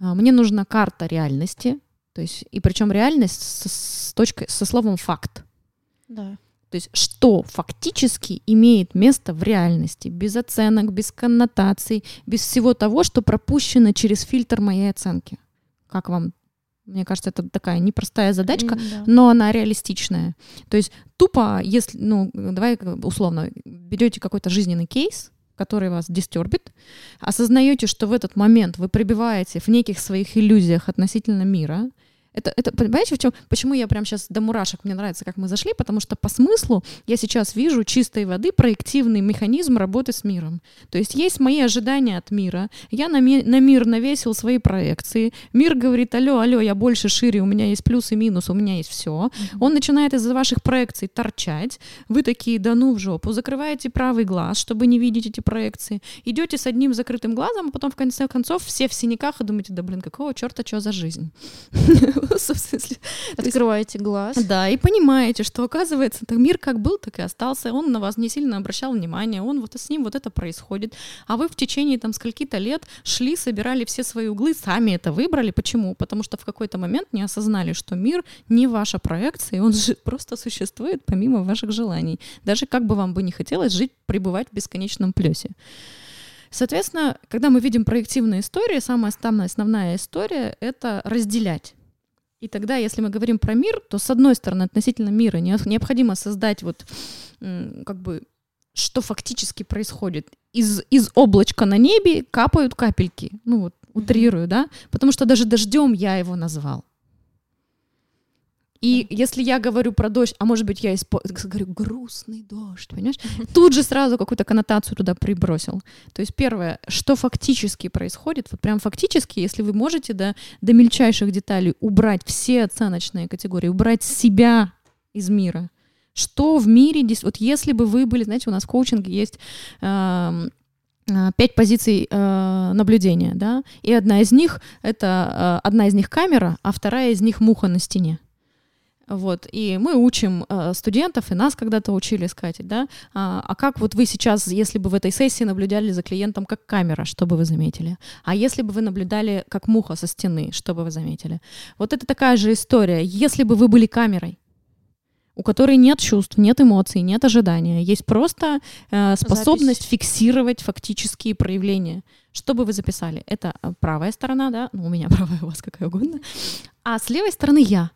Э, мне нужна карта реальности, то есть, и причем реальность с, с точкой, со словом «факт». Да. То есть что фактически имеет место в реальности, без оценок, без коннотаций, без всего того, что пропущено через фильтр моей оценки. Как вам? Мне кажется, это такая непростая задачка, mm-hmm, да. но она реалистичная. То есть тупо, если, ну, давай условно, берете какой-то жизненный кейс, который вас дистербит, осознаете, что в этот момент вы пребываете в неких своих иллюзиях относительно мира. Это, это, понимаете, в чем, почему я прямо сейчас до мурашек, мне нравится, как мы зашли, потому что по смыслу я сейчас вижу чистой воды проективный механизм работы с миром. То есть есть мои ожидания от мира, я на, ми, на мир навесил свои проекции, мир говорит: алло, алло, я больше, шире, у меня есть плюс и минус, у меня есть все. Mm-hmm. Он начинает из-за ваших проекций торчать, вы такие: да ну в жопу, закрываете правый глаз, чтобы не видеть эти проекции, идете с одним закрытым глазом, а потом в конце концов все в синяках и думаете: да блин, какого черта, что за жизнь? Открываете глаз. Да, и понимаете, что, оказывается, мир как был, так и остался. Он на вас не сильно обращал внимание, он вот с ним вот это происходит. А вы в течение там скольки-то лет шли, собирали все свои углы, сами это выбрали. Почему? Потому что в какой-то момент не осознали, что мир не ваша проекция, он же просто существует помимо ваших желаний. Даже как бы вам бы не хотелось жить, пребывать в бесконечном плюсе. Соответственно, когда мы видим проективные истории, самая основная история — это разделять. И тогда, если мы говорим про мир, то, с одной стороны, относительно мира необходимо создать вот, как бы, что фактически происходит. Из, из облачка на небе капают капельки. Ну вот, утрирую, да? Потому что даже дождем я его назвал. И если я говорю про дождь, а может быть я испо... говорю грустный дождь, понимаешь? Тут же сразу какую-то коннотацию туда прибросил. То есть первое, что фактически происходит, вот прям фактически, если вы можете до, до мельчайших деталей убрать все оценочные категории, убрать себя из мира, что в мире, вот если бы вы были, знаете, у нас в коучинге есть... Э- пять позиций э, наблюдения, да, и одна из них это э, одна из них камера, а вторая из них муха на стене. Вот, и мы учим э, студентов, и нас когда-то учили искать, да, а, а как вот вы сейчас, если бы в этой сессии наблюдали за клиентом как камера, что бы вы заметили? А если бы вы наблюдали как муха со стены, что бы вы заметили? Вот это такая же история. Если бы вы были камерой, у которой нет чувств, нет эмоций, нет ожидания, есть просто э, способность запись. Фиксировать фактические проявления. Что бы вы записали? Это правая сторона, да, ну у меня правая, у вас какая угодно, а с левой стороны я.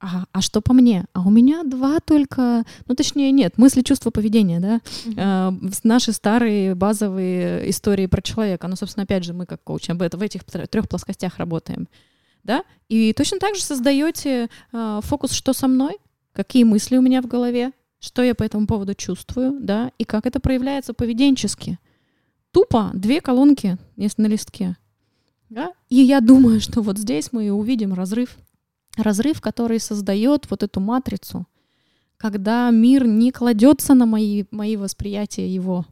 А, а что по мне? А у меня два только... Ну, точнее, нет, мысли, чувства, поведения, да? Mm-hmm. Э, наши старые базовые истории про человека. Ну, собственно, опять же, мы как коучи об этом, в этих трех плоскостях работаем, да? И точно так же создаете э, фокус, что со мной, какие мысли у меня в голове, что я по этому поводу чувствую, да? И как это проявляется поведенчески. Тупо две колонки, если на листке, да? И я думаю, что вот здесь мы и увидим разрыв. Разрыв, который создает вот эту матрицу, когда мир не кладется на мои, мои восприятия его.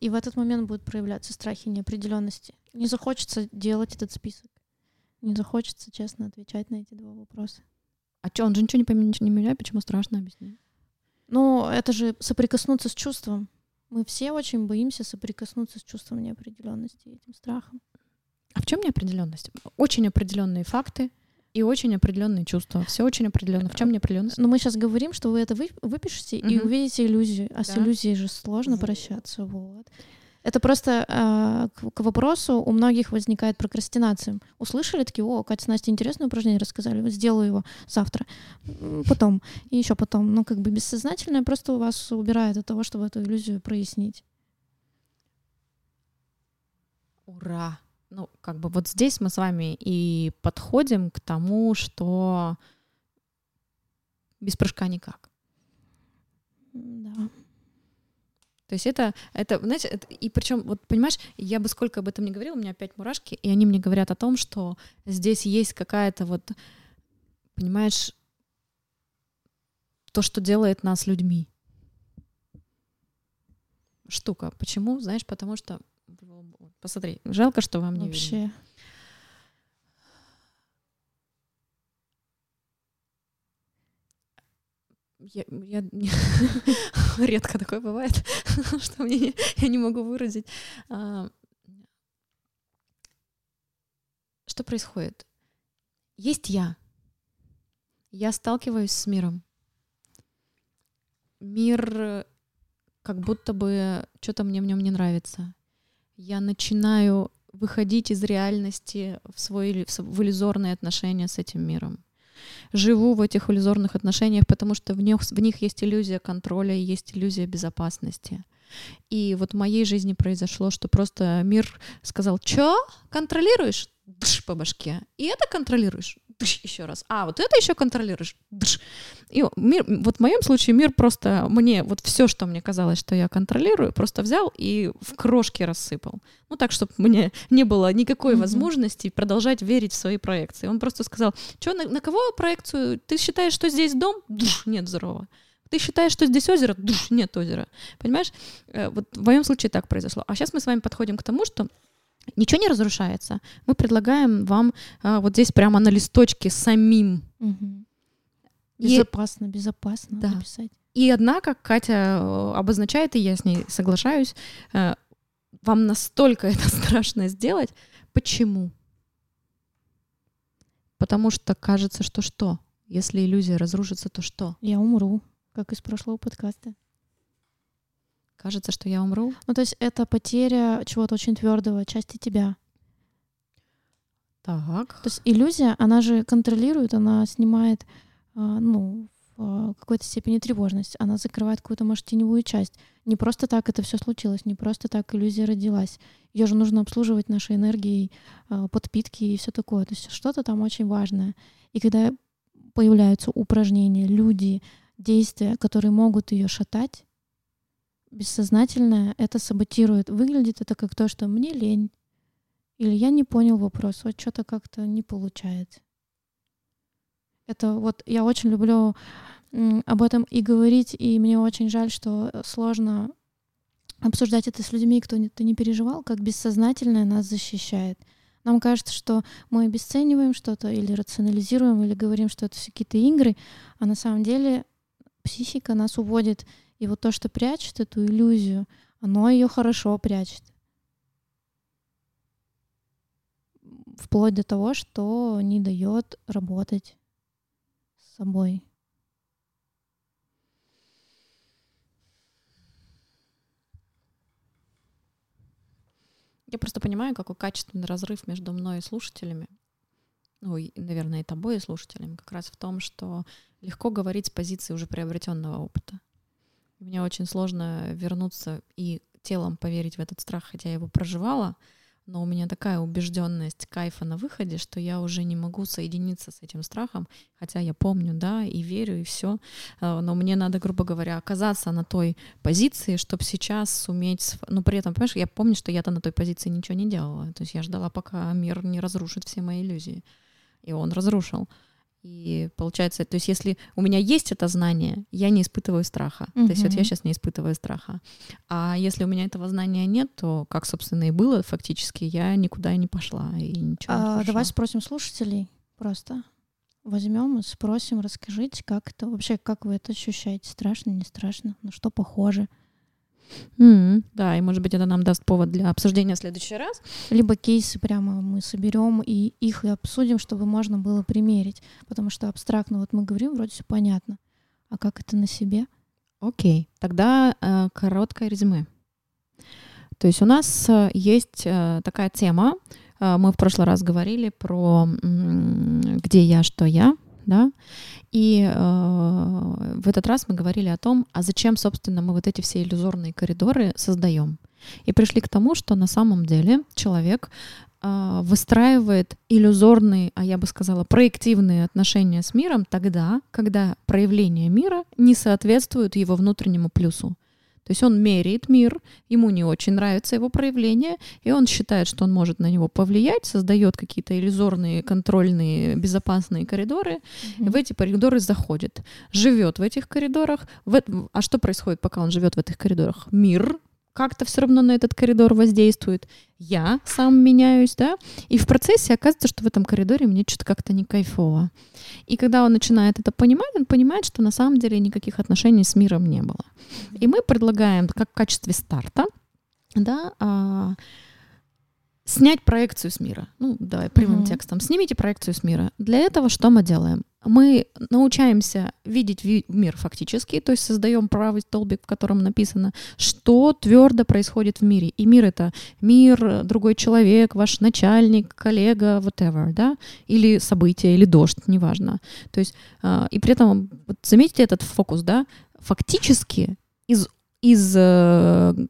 И в этот момент будут проявляться страхи неопределенности. Не захочется делать этот список. Не захочется, честно, отвечать на эти два вопроса. А что, он же ничего не поменяет, не меняет, почему страшно, объясняю? Ну, это же соприкоснуться с чувством. Мы все очень боимся соприкоснуться с чувством неопределенности, этим страхом. А в чем неопределенность? Очень определенные факты. И очень определенные чувства. Все очень определенно. В чем неопределенность? Но мы сейчас говорим, что вы это выпишете угу. и увидите иллюзию. А да. с иллюзией же сложно прощаться. Вот. Это просто э, к, к вопросу у многих возникает прокрастинация. Услышали такие: о, Катя с Настей интересное упражнение рассказали, сделаю его завтра, потом и еще потом. Ну как бы бессознательное просто у вас убирает от того, чтобы эту иллюзию прояснить. Ура! Ну, как бы вот здесь мы с вами и подходим к тому, что без прыжка никак. Да. То есть это, это знаете, это, и причем, вот понимаешь, я бы сколько об этом ни говорила, у меня опять мурашки, и они мне говорят о том, что здесь есть какая-то вот, понимаешь, то, что делает нас людьми. Штука. Почему? Знаешь, потому что... Посмотри, жалко, что вам не вообще видно. Я, я... Редко такое бывает, что мне не, я не могу выразить. А... Что происходит? Есть я. Я сталкиваюсь с миром. Мир как будто бы что-то мне в нем не нравится. Я начинаю выходить из реальности в свои в иллюзорные отношения с этим миром. Живу в этих иллюзорных отношениях, потому что в них, в них есть иллюзия контроля, есть иллюзия безопасности. И вот в моей жизни произошло, что просто мир сказал: «Чё? Контролируешь?» Бш, по башке. «И это контролируешь?» Бш, еще раз. «А, вот это еще контролируешь?» Бш. И мир, вот в моем случае мир просто мне, вот все, что мне казалось, что я контролирую, просто взял и в крошки рассыпал. Ну так, чтобы мне не было никакой mm-hmm. возможности продолжать верить в свои проекции. Он просто сказал: «Чё, на, на кого проекцию? Ты считаешь, что здесь дом?» Душ, нет взрыва. «Ты считаешь, что здесь озеро?» Душ, нет озера. Понимаешь? Вот в моем случае так произошло. А сейчас мы с вами подходим к тому, что ничего не разрушается. Мы предлагаем вам а, вот здесь прямо на листочке самим. Угу. Безопасно, и... безопасно да. написать. И однако, Катя обозначает, и я с ней соглашаюсь, а, вам настолько это страшно сделать. Почему? Потому что кажется, что что? Если иллюзия разрушится, то что? Я умру, как из прошлого подкаста. Кажется, что я умру. Ну, то есть это потеря чего-то очень твердого, части тебя. Так. То есть иллюзия, она же контролирует, она снимает, ну, в какой-то степени тревожность, она закрывает какую-то, может, теневую часть. Не просто так это все случилось, не просто так иллюзия родилась. Ее же нужно обслуживать нашей энергией, подпитки и все такое. То есть что-то там очень важное. И когда появляются упражнения, люди, действия, которые могут ее шатать, бессознательное это саботирует. Выглядит это как то, что мне лень. Или я не понял вопрос. Вот что-то как-то не получается. Это вот я очень люблю об этом и говорить, и мне очень жаль, что сложно обсуждать это с людьми, кто это не переживал, как бессознательное нас защищает. Нам кажется, что мы обесцениваем что-то или рационализируем, или говорим, что это все какие-то игры, а на самом деле психика нас уводит. И вот то, что прячет эту иллюзию, оно ее хорошо прячет. Вплоть до того, что не дает работать с собой. Я просто понимаю, какой качественный разрыв между мной и слушателями. Ну, и, наверное, и тобой, и слушателями. Как раз в том, что легко говорить с позиции уже приобретенного опыта. Мне очень сложно вернуться и телом поверить в этот страх, хотя я его проживала, но у меня такая убежденность кайфа на выходе, что я уже не могу соединиться с этим страхом, хотя я помню, да, и верю, и все, но мне надо, грубо говоря, оказаться на той позиции, чтобы сейчас суметь, но при этом, понимаешь, я помню, что я-то на той позиции ничего не делала, то есть я ждала, пока мир не разрушит все мои иллюзии, и он разрушил. И получается, то есть если у меня есть это знание, я не испытываю страха. Uh-huh. То есть вот я сейчас не испытываю страха. А если у меня этого знания нет, то, как, собственно, и было фактически, я никуда и не пошла. И ничего а, не давай спросим слушателей просто. Возьмем и спросим, расскажите, как это вообще, как вы это ощущаете? Страшно, не страшно? На что похоже? Mm-hmm. Да, и, может быть, это нам даст повод для обсуждения в следующий раз. Либо кейсы прямо мы соберем и их и обсудим, чтобы можно было примерить. Потому что абстрактно вот мы говорим, вроде все понятно. А как это на себе? Окей, okay. Тогда э, короткое резюме. То есть у нас э, есть э, такая тема. Э, мы в прошлый раз говорили про м- «Где я, что я?». Да? И э, в этот раз мы говорили о том, а зачем, собственно, мы вот эти все иллюзорные коридоры создаем. И пришли к тому, что на самом деле человек э, выстраивает иллюзорные, а я бы сказала, проективные отношения с миром тогда, когда проявление мира не соответствует его внутреннему плюсу. То есть он меряет мир, ему не очень нравится его проявление, и он считает, что он может на него повлиять, создает какие-то иллюзорные, контрольные, безопасные коридоры, mm-hmm. и в эти коридоры заходит. Живет в этих коридорах. В... А что происходит, пока он живет в этих коридорах? Мир как-то все равно на этот коридор воздействует. Я сам меняюсь, да? И в процессе оказывается, что в этом коридоре мне что-то как-то не кайфово. И когда он начинает это понимать, он понимает, что на самом деле никаких отношений с миром не было. И мы предлагаем, как в качестве старта, да, а, снять проекцию с мира. Ну, давай прямым mm-hmm. текстом. Снимите проекцию с мира. Для этого что мы делаем? Мы научаемся видеть мир фактически, то есть создаем правый столбик, в котором написано, что твердо происходит в мире. И мир — это мир, другой человек, ваш начальник, коллега, whatever, да, или событие, или дождь, неважно. То есть, и при этом, вот заметите этот фокус, да, фактически из из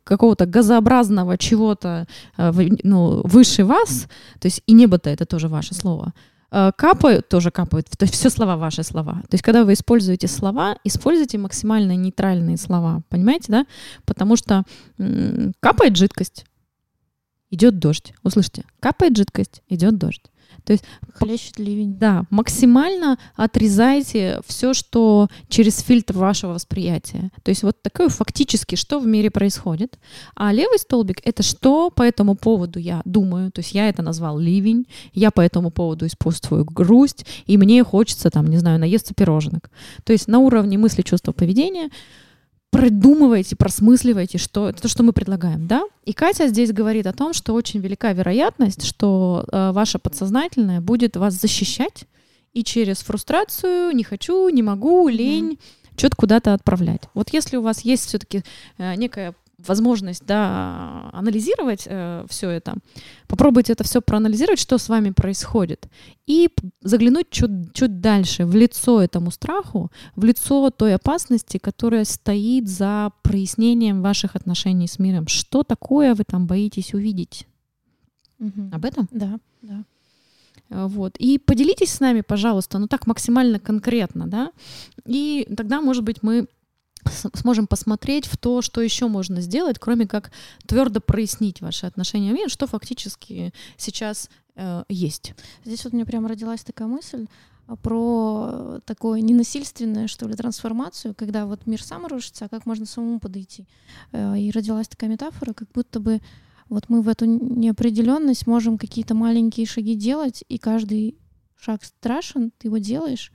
какого-то газообразного чего-то, ну, выше вас, то есть и небо-то это тоже ваше слово, капают, тоже капают, то есть все слова ваши слова. То есть когда вы используете слова, используйте максимально нейтральные слова, понимаете, да? Потому что м-м, капает жидкость, идет дождь. Услышите, капает жидкость, идет дождь. То есть хлещет ливень. Да, максимально отрезайте все, что через фильтр вашего восприятия. То есть вот такое фактически, что в мире происходит. А левый столбик — это что по этому поводу я думаю. То есть я это назвал ливень, я по этому поводу использую грусть, и мне хочется, там, не знаю, наесться пироженок. То есть на уровне мысли, чувства, поведения продумывайте, просмысливайте, что это то, что мы предлагаем, да? И Катя здесь говорит о том, что очень велика вероятность, что э, ваше подсознательное будет вас защищать и через фрустрацию «не хочу», «не могу», «лень» mm-hmm. что-то куда-то отправлять. Вот если у вас есть все-таки э, некая возможность, да, анализировать э, все это, попробуйте это все проанализировать, что с вами происходит, и заглянуть чуть, чуть дальше, в лицо этому страху, в лицо той опасности, которая стоит за прояснением ваших отношений с миром. Что такое вы там боитесь увидеть? Угу. Об этом? Да, да. Вот. И поделитесь с нами, пожалуйста, ну так максимально конкретно, да, и тогда, может быть, мы сможем посмотреть в то, что еще можно сделать, кроме как твердо прояснить ваши отношения в мире, что фактически сейчас э, есть. Здесь вот у меня прям родилась такая мысль про такое ненасильственное, что ли, трансформацию, когда вот мир сам рушится, а как можно самому подойти. И родилась такая метафора, как будто бы вот мы в эту неопределенность можем какие-то маленькие шаги делать, и каждый шаг страшен, ты его делаешь,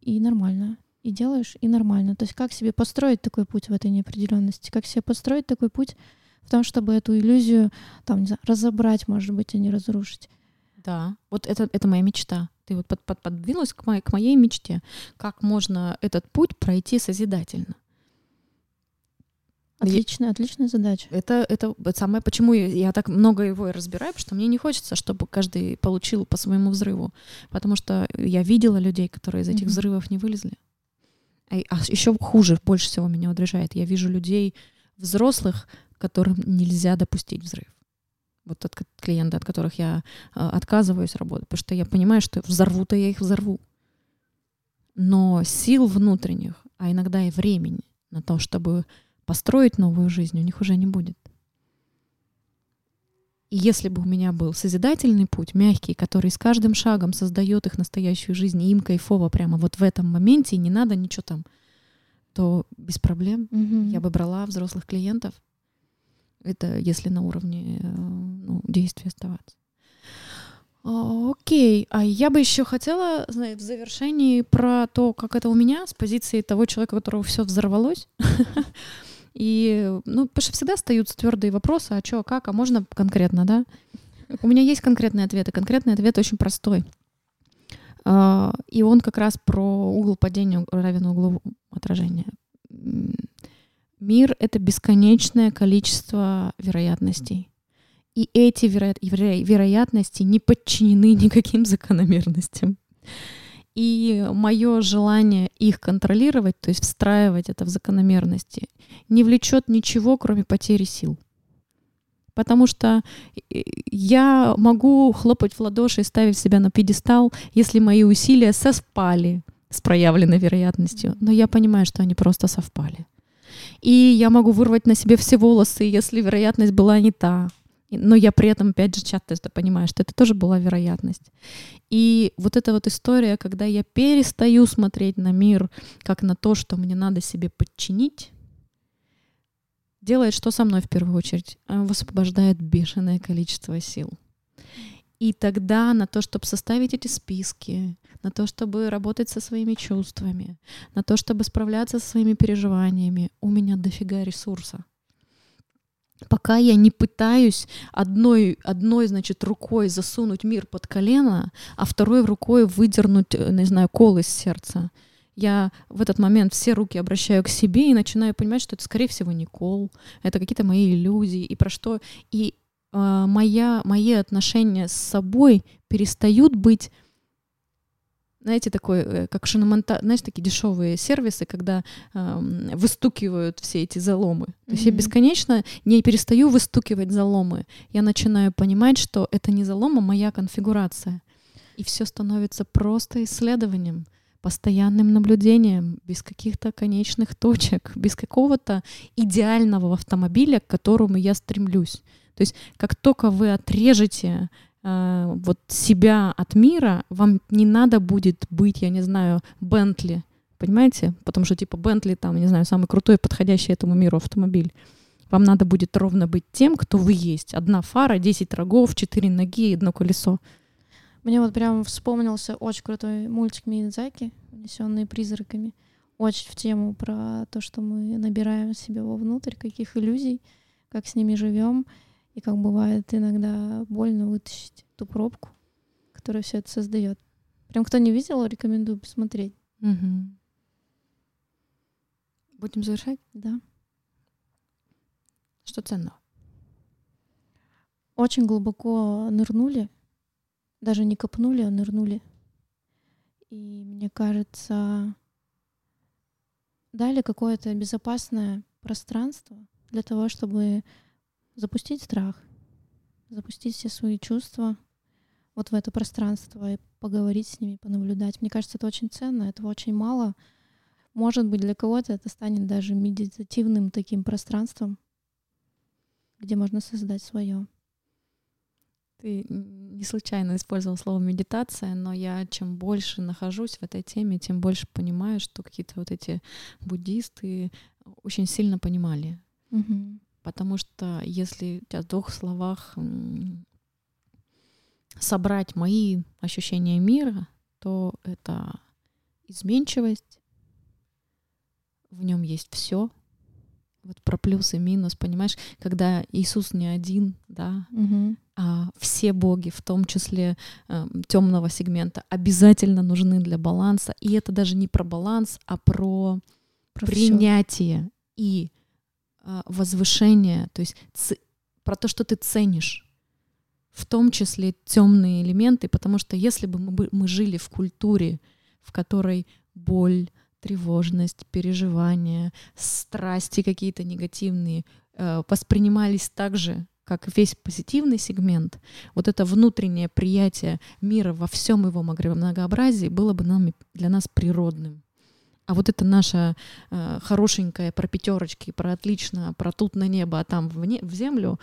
и нормально. И делаешь, и нормально. То есть как себе построить такой путь в этой неопределенности? Как себе построить такой путь в том, чтобы эту иллюзию там, не знаю, разобрать, может быть, а не разрушить? Да, вот это, это моя мечта. Ты вот под, под, подвинулась к моей, к моей мечте. Как можно этот путь пройти созидательно? Отличная, отличная задача. Это, это самое, почему я так много его и разбираю, потому что мне не хочется, чтобы каждый получил по своему взрыву. Потому что я видела людей, которые из этих mm-hmm. взрывов не вылезли. А еще хуже, больше всего меня удручает. Я вижу людей взрослых, которым нельзя допустить взрыв. Вот от клиента, от которых я отказываюсь работать, потому что я понимаю, что взорву-то я их взорву. Но сил внутренних, а иногда и времени на то, чтобы построить новую жизнь, у них уже не будет. И если бы у меня был созидательный путь, мягкий, который с каждым шагом создает их настоящую жизнь, и им кайфово прямо вот в этом моменте, и не надо ничего там, то без проблем mm-hmm. я бы брала взрослых клиентов. Это если на уровне, ну, действия оставаться. Окей. А я бы еще хотела, знаете, в завершении про то, как это у меня с позиции того человека, у которого все взорвалось. И, ну, потому что всегда остаются твердые вопросы, а что, как, а можно конкретно, да? У меня есть конкретные ответы. Конкретный ответ очень простой. И он как раз про угол падения равен углу отражения. Мир — это бесконечное количество вероятностей. И эти веро... веро... вероятности не подчинены никаким закономерностям. И мое желание их контролировать, то есть встраивать это в закономерности, не влечет ничего, кроме потери сил. Потому что я могу хлопать в ладоши и ставить себя на пьедестал, если мои усилия совпали с проявленной вероятностью. Но я понимаю, что они просто совпали. и я могу вырвать на себе все волосы, если вероятность была не та. Но я при этом, опять же, часто это понимаю, что это тоже была вероятность. И вот эта вот история, когда я перестаю смотреть на мир как на то, что мне надо себе подчинить, делает что со мной в первую очередь? Высвобождает бешеное количество сил. И тогда на то, чтобы составить эти списки, на то, чтобы работать со своими чувствами, на то, чтобы справляться со своими переживаниями, у меня дофига ресурса. Пока я не пытаюсь одной, одной, значит, рукой засунуть мир под колено, а второй рукой выдернуть, не знаю, кол из сердца. Я в этот момент все руки обращаю к себе и начинаю понимать, что это, скорее всего, не кол, это какие-то мои иллюзии и про что. И э, моя, мои отношения с собой перестают быть, знаете, такой, как шиномонтаж, знаешь, такие дешевые сервисы, когда э, выстукивают все эти заломы. Mm-hmm. То есть я бесконечно не перестаю выстукивать заломы. Я начинаю понимать, что это не залом, а моя конфигурация. И все становится просто исследованием, постоянным наблюдением, без каких-то конечных точек, без какого-то идеального автомобиля, к которому я стремлюсь. То есть как только вы отрежете э, вот себя от мира, вам не надо будет быть, я не знаю, Бентли, понимаете? Потому что типа Бентли, там, не знаю, самый крутой, подходящий этому миру автомобиль. Вам надо будет ровно быть тем, кто вы есть. Одна фара, десять рогов, четыре ноги и одно колесо. Мне вот прям вспомнился очень крутой мультик Миядзаки, «Унесённые призраками». Очень в тему про то, что мы набираем себе вовнутрь, каких иллюзий, как с ними живем, и как бывает иногда больно вытащить ту пробку, которая все это создает. Прям кто не видел, рекомендую посмотреть. Угу. Будем завершать? Да. Что ценно? Очень глубоко нырнули. Даже не копнули, а нырнули. И, мне кажется, дали какое-то безопасное пространство для того, чтобы запустить страх, запустить все свои чувства вот в это пространство и поговорить с ними, понаблюдать. Мне кажется, это очень ценно, этого очень мало. Может быть, для кого-то это станет даже медитативным таким пространством, где можно создать свое. Ты не случайно использовала слово «медитация», но я чем больше нахожусь в этой теме, тем больше понимаю, что какие-то вот эти буддисты очень сильно понимали. Угу. Потому что если в двух словах собрать мои ощущения мира, то это изменчивость, в нем есть все. Вот про плюс и минус, понимаешь, когда Иисус не один, да, угу. а все боги, в том числе э, темного сегмента, обязательно нужны для баланса. И это даже не про баланс, а про, про принятие всё. И э, возвышение, то есть ц- про то, что ты ценишь, в том числе темные элементы, потому что если бы мы, мы жили в культуре, в которой боль, тревожность, переживания, страсти какие-то негативные э, воспринимались так же, как весь позитивный сегмент, вот это внутреннее приятие мира во всем его многообразии было бы нам, для нас природным. А вот это наше э, хорошенькое про пятерочки, про отлично, про тут на небо, а там в, не, в землю,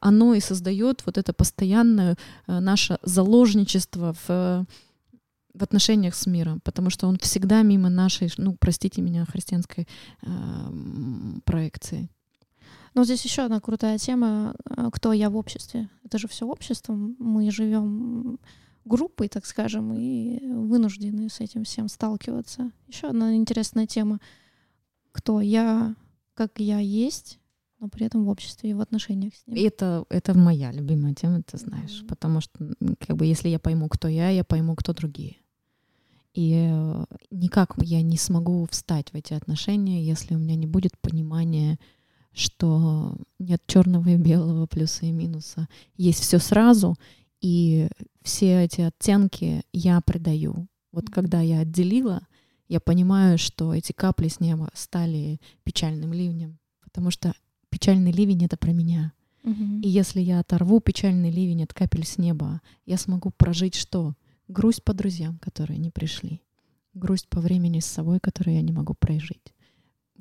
оно и создает вот это постоянное э, наше заложничество в... в отношениях с миром, потому что он всегда мимо нашей, ну, простите меня, христианской э, проекции. Но здесь еще одна крутая тема, кто я в обществе. Это же все общество, мы живем группой, так скажем, и вынуждены с этим всем сталкиваться. Еще одна интересная тема, кто я, как я есть, но при этом в обществе и в отношениях с ним. Это, это моя любимая тема, ты знаешь, mm-hmm. потому что, как бы, если я пойму, кто я, я пойму, кто другие. И никак я не смогу встать в эти отношения, если у меня не будет понимания, что нет черного и белого, плюса и минуса. Есть все сразу, и все эти оттенки я придаю. Вот mm-hmm. когда я отделила, я понимаю, что эти капли с неба стали печальным ливнем, потому что печальный ливень — это про меня. Угу. И если я оторву печальный ливень от капель с неба, я смогу прожить что? Грусть по друзьям, которые не пришли. Грусть по времени с собой, которую я не могу прожить.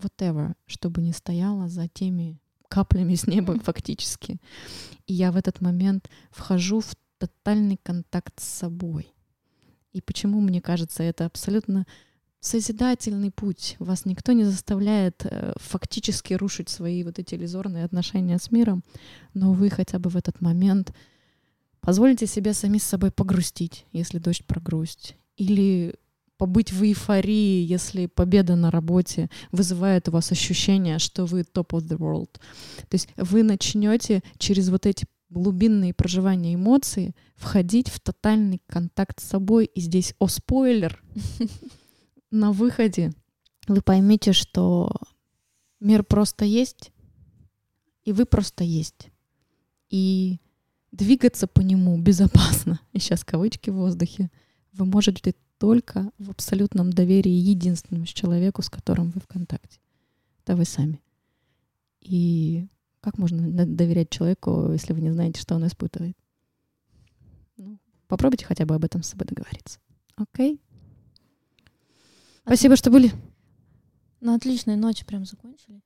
whatever, чтобы не стояла за теми каплями с неба фактически. И я в этот момент вхожу в тотальный контакт с собой. И почему, мне кажется, это абсолютно созидательный путь. Вас никто не заставляет фактически рушить свои вот эти иллюзорные отношения с миром, но вы хотя бы в этот момент позволите себе сами с собой погрустить, если дождь про грусть, или побыть в эйфории, если победа на работе вызывает у вас ощущение, что вы top of the world. То есть вы начнете через вот эти глубинные проживания эмоций входить в тотальный контакт с собой. И здесь, о, спойлер, на выходе вы поймете, что мир просто есть, и вы просто есть. И двигаться по нему безопасно, и сейчас кавычки в воздухе, вы можете только в абсолютном доверии единственному человеку, с которым вы в контакте. Это вы сами. И как можно доверять человеку, если вы не знаете, что он испытывает? Ну, попробуйте хотя бы об этом с собой договориться. Окей? Спасибо, что были. Ну, отличная ночь прям закончили.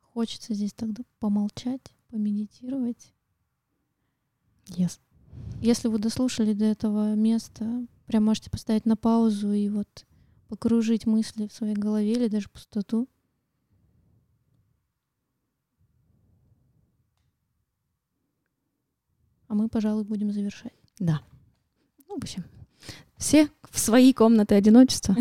Хочется здесь тогда помолчать, помедитировать. Yes. Если вы дослушали до этого места, прям можете поставить на паузу и вот покружить мысли в своей голове или даже пустоту. А мы, пожалуй, будем завершать. Да. Ну, в общем, все в свои комнаты одиночества,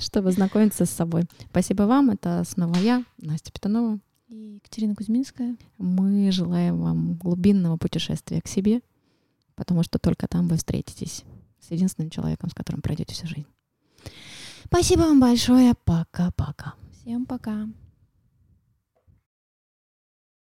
чтобы знакомиться с собой. Спасибо вам. Это снова я, Настя Петунова. И Екатерина Кузьминская. Мы желаем вам глубинного путешествия к себе, потому что только там вы встретитесь с единственным человеком, с которым пройдете всю жизнь. Спасибо вам большое. Пока-пока. Всем пока.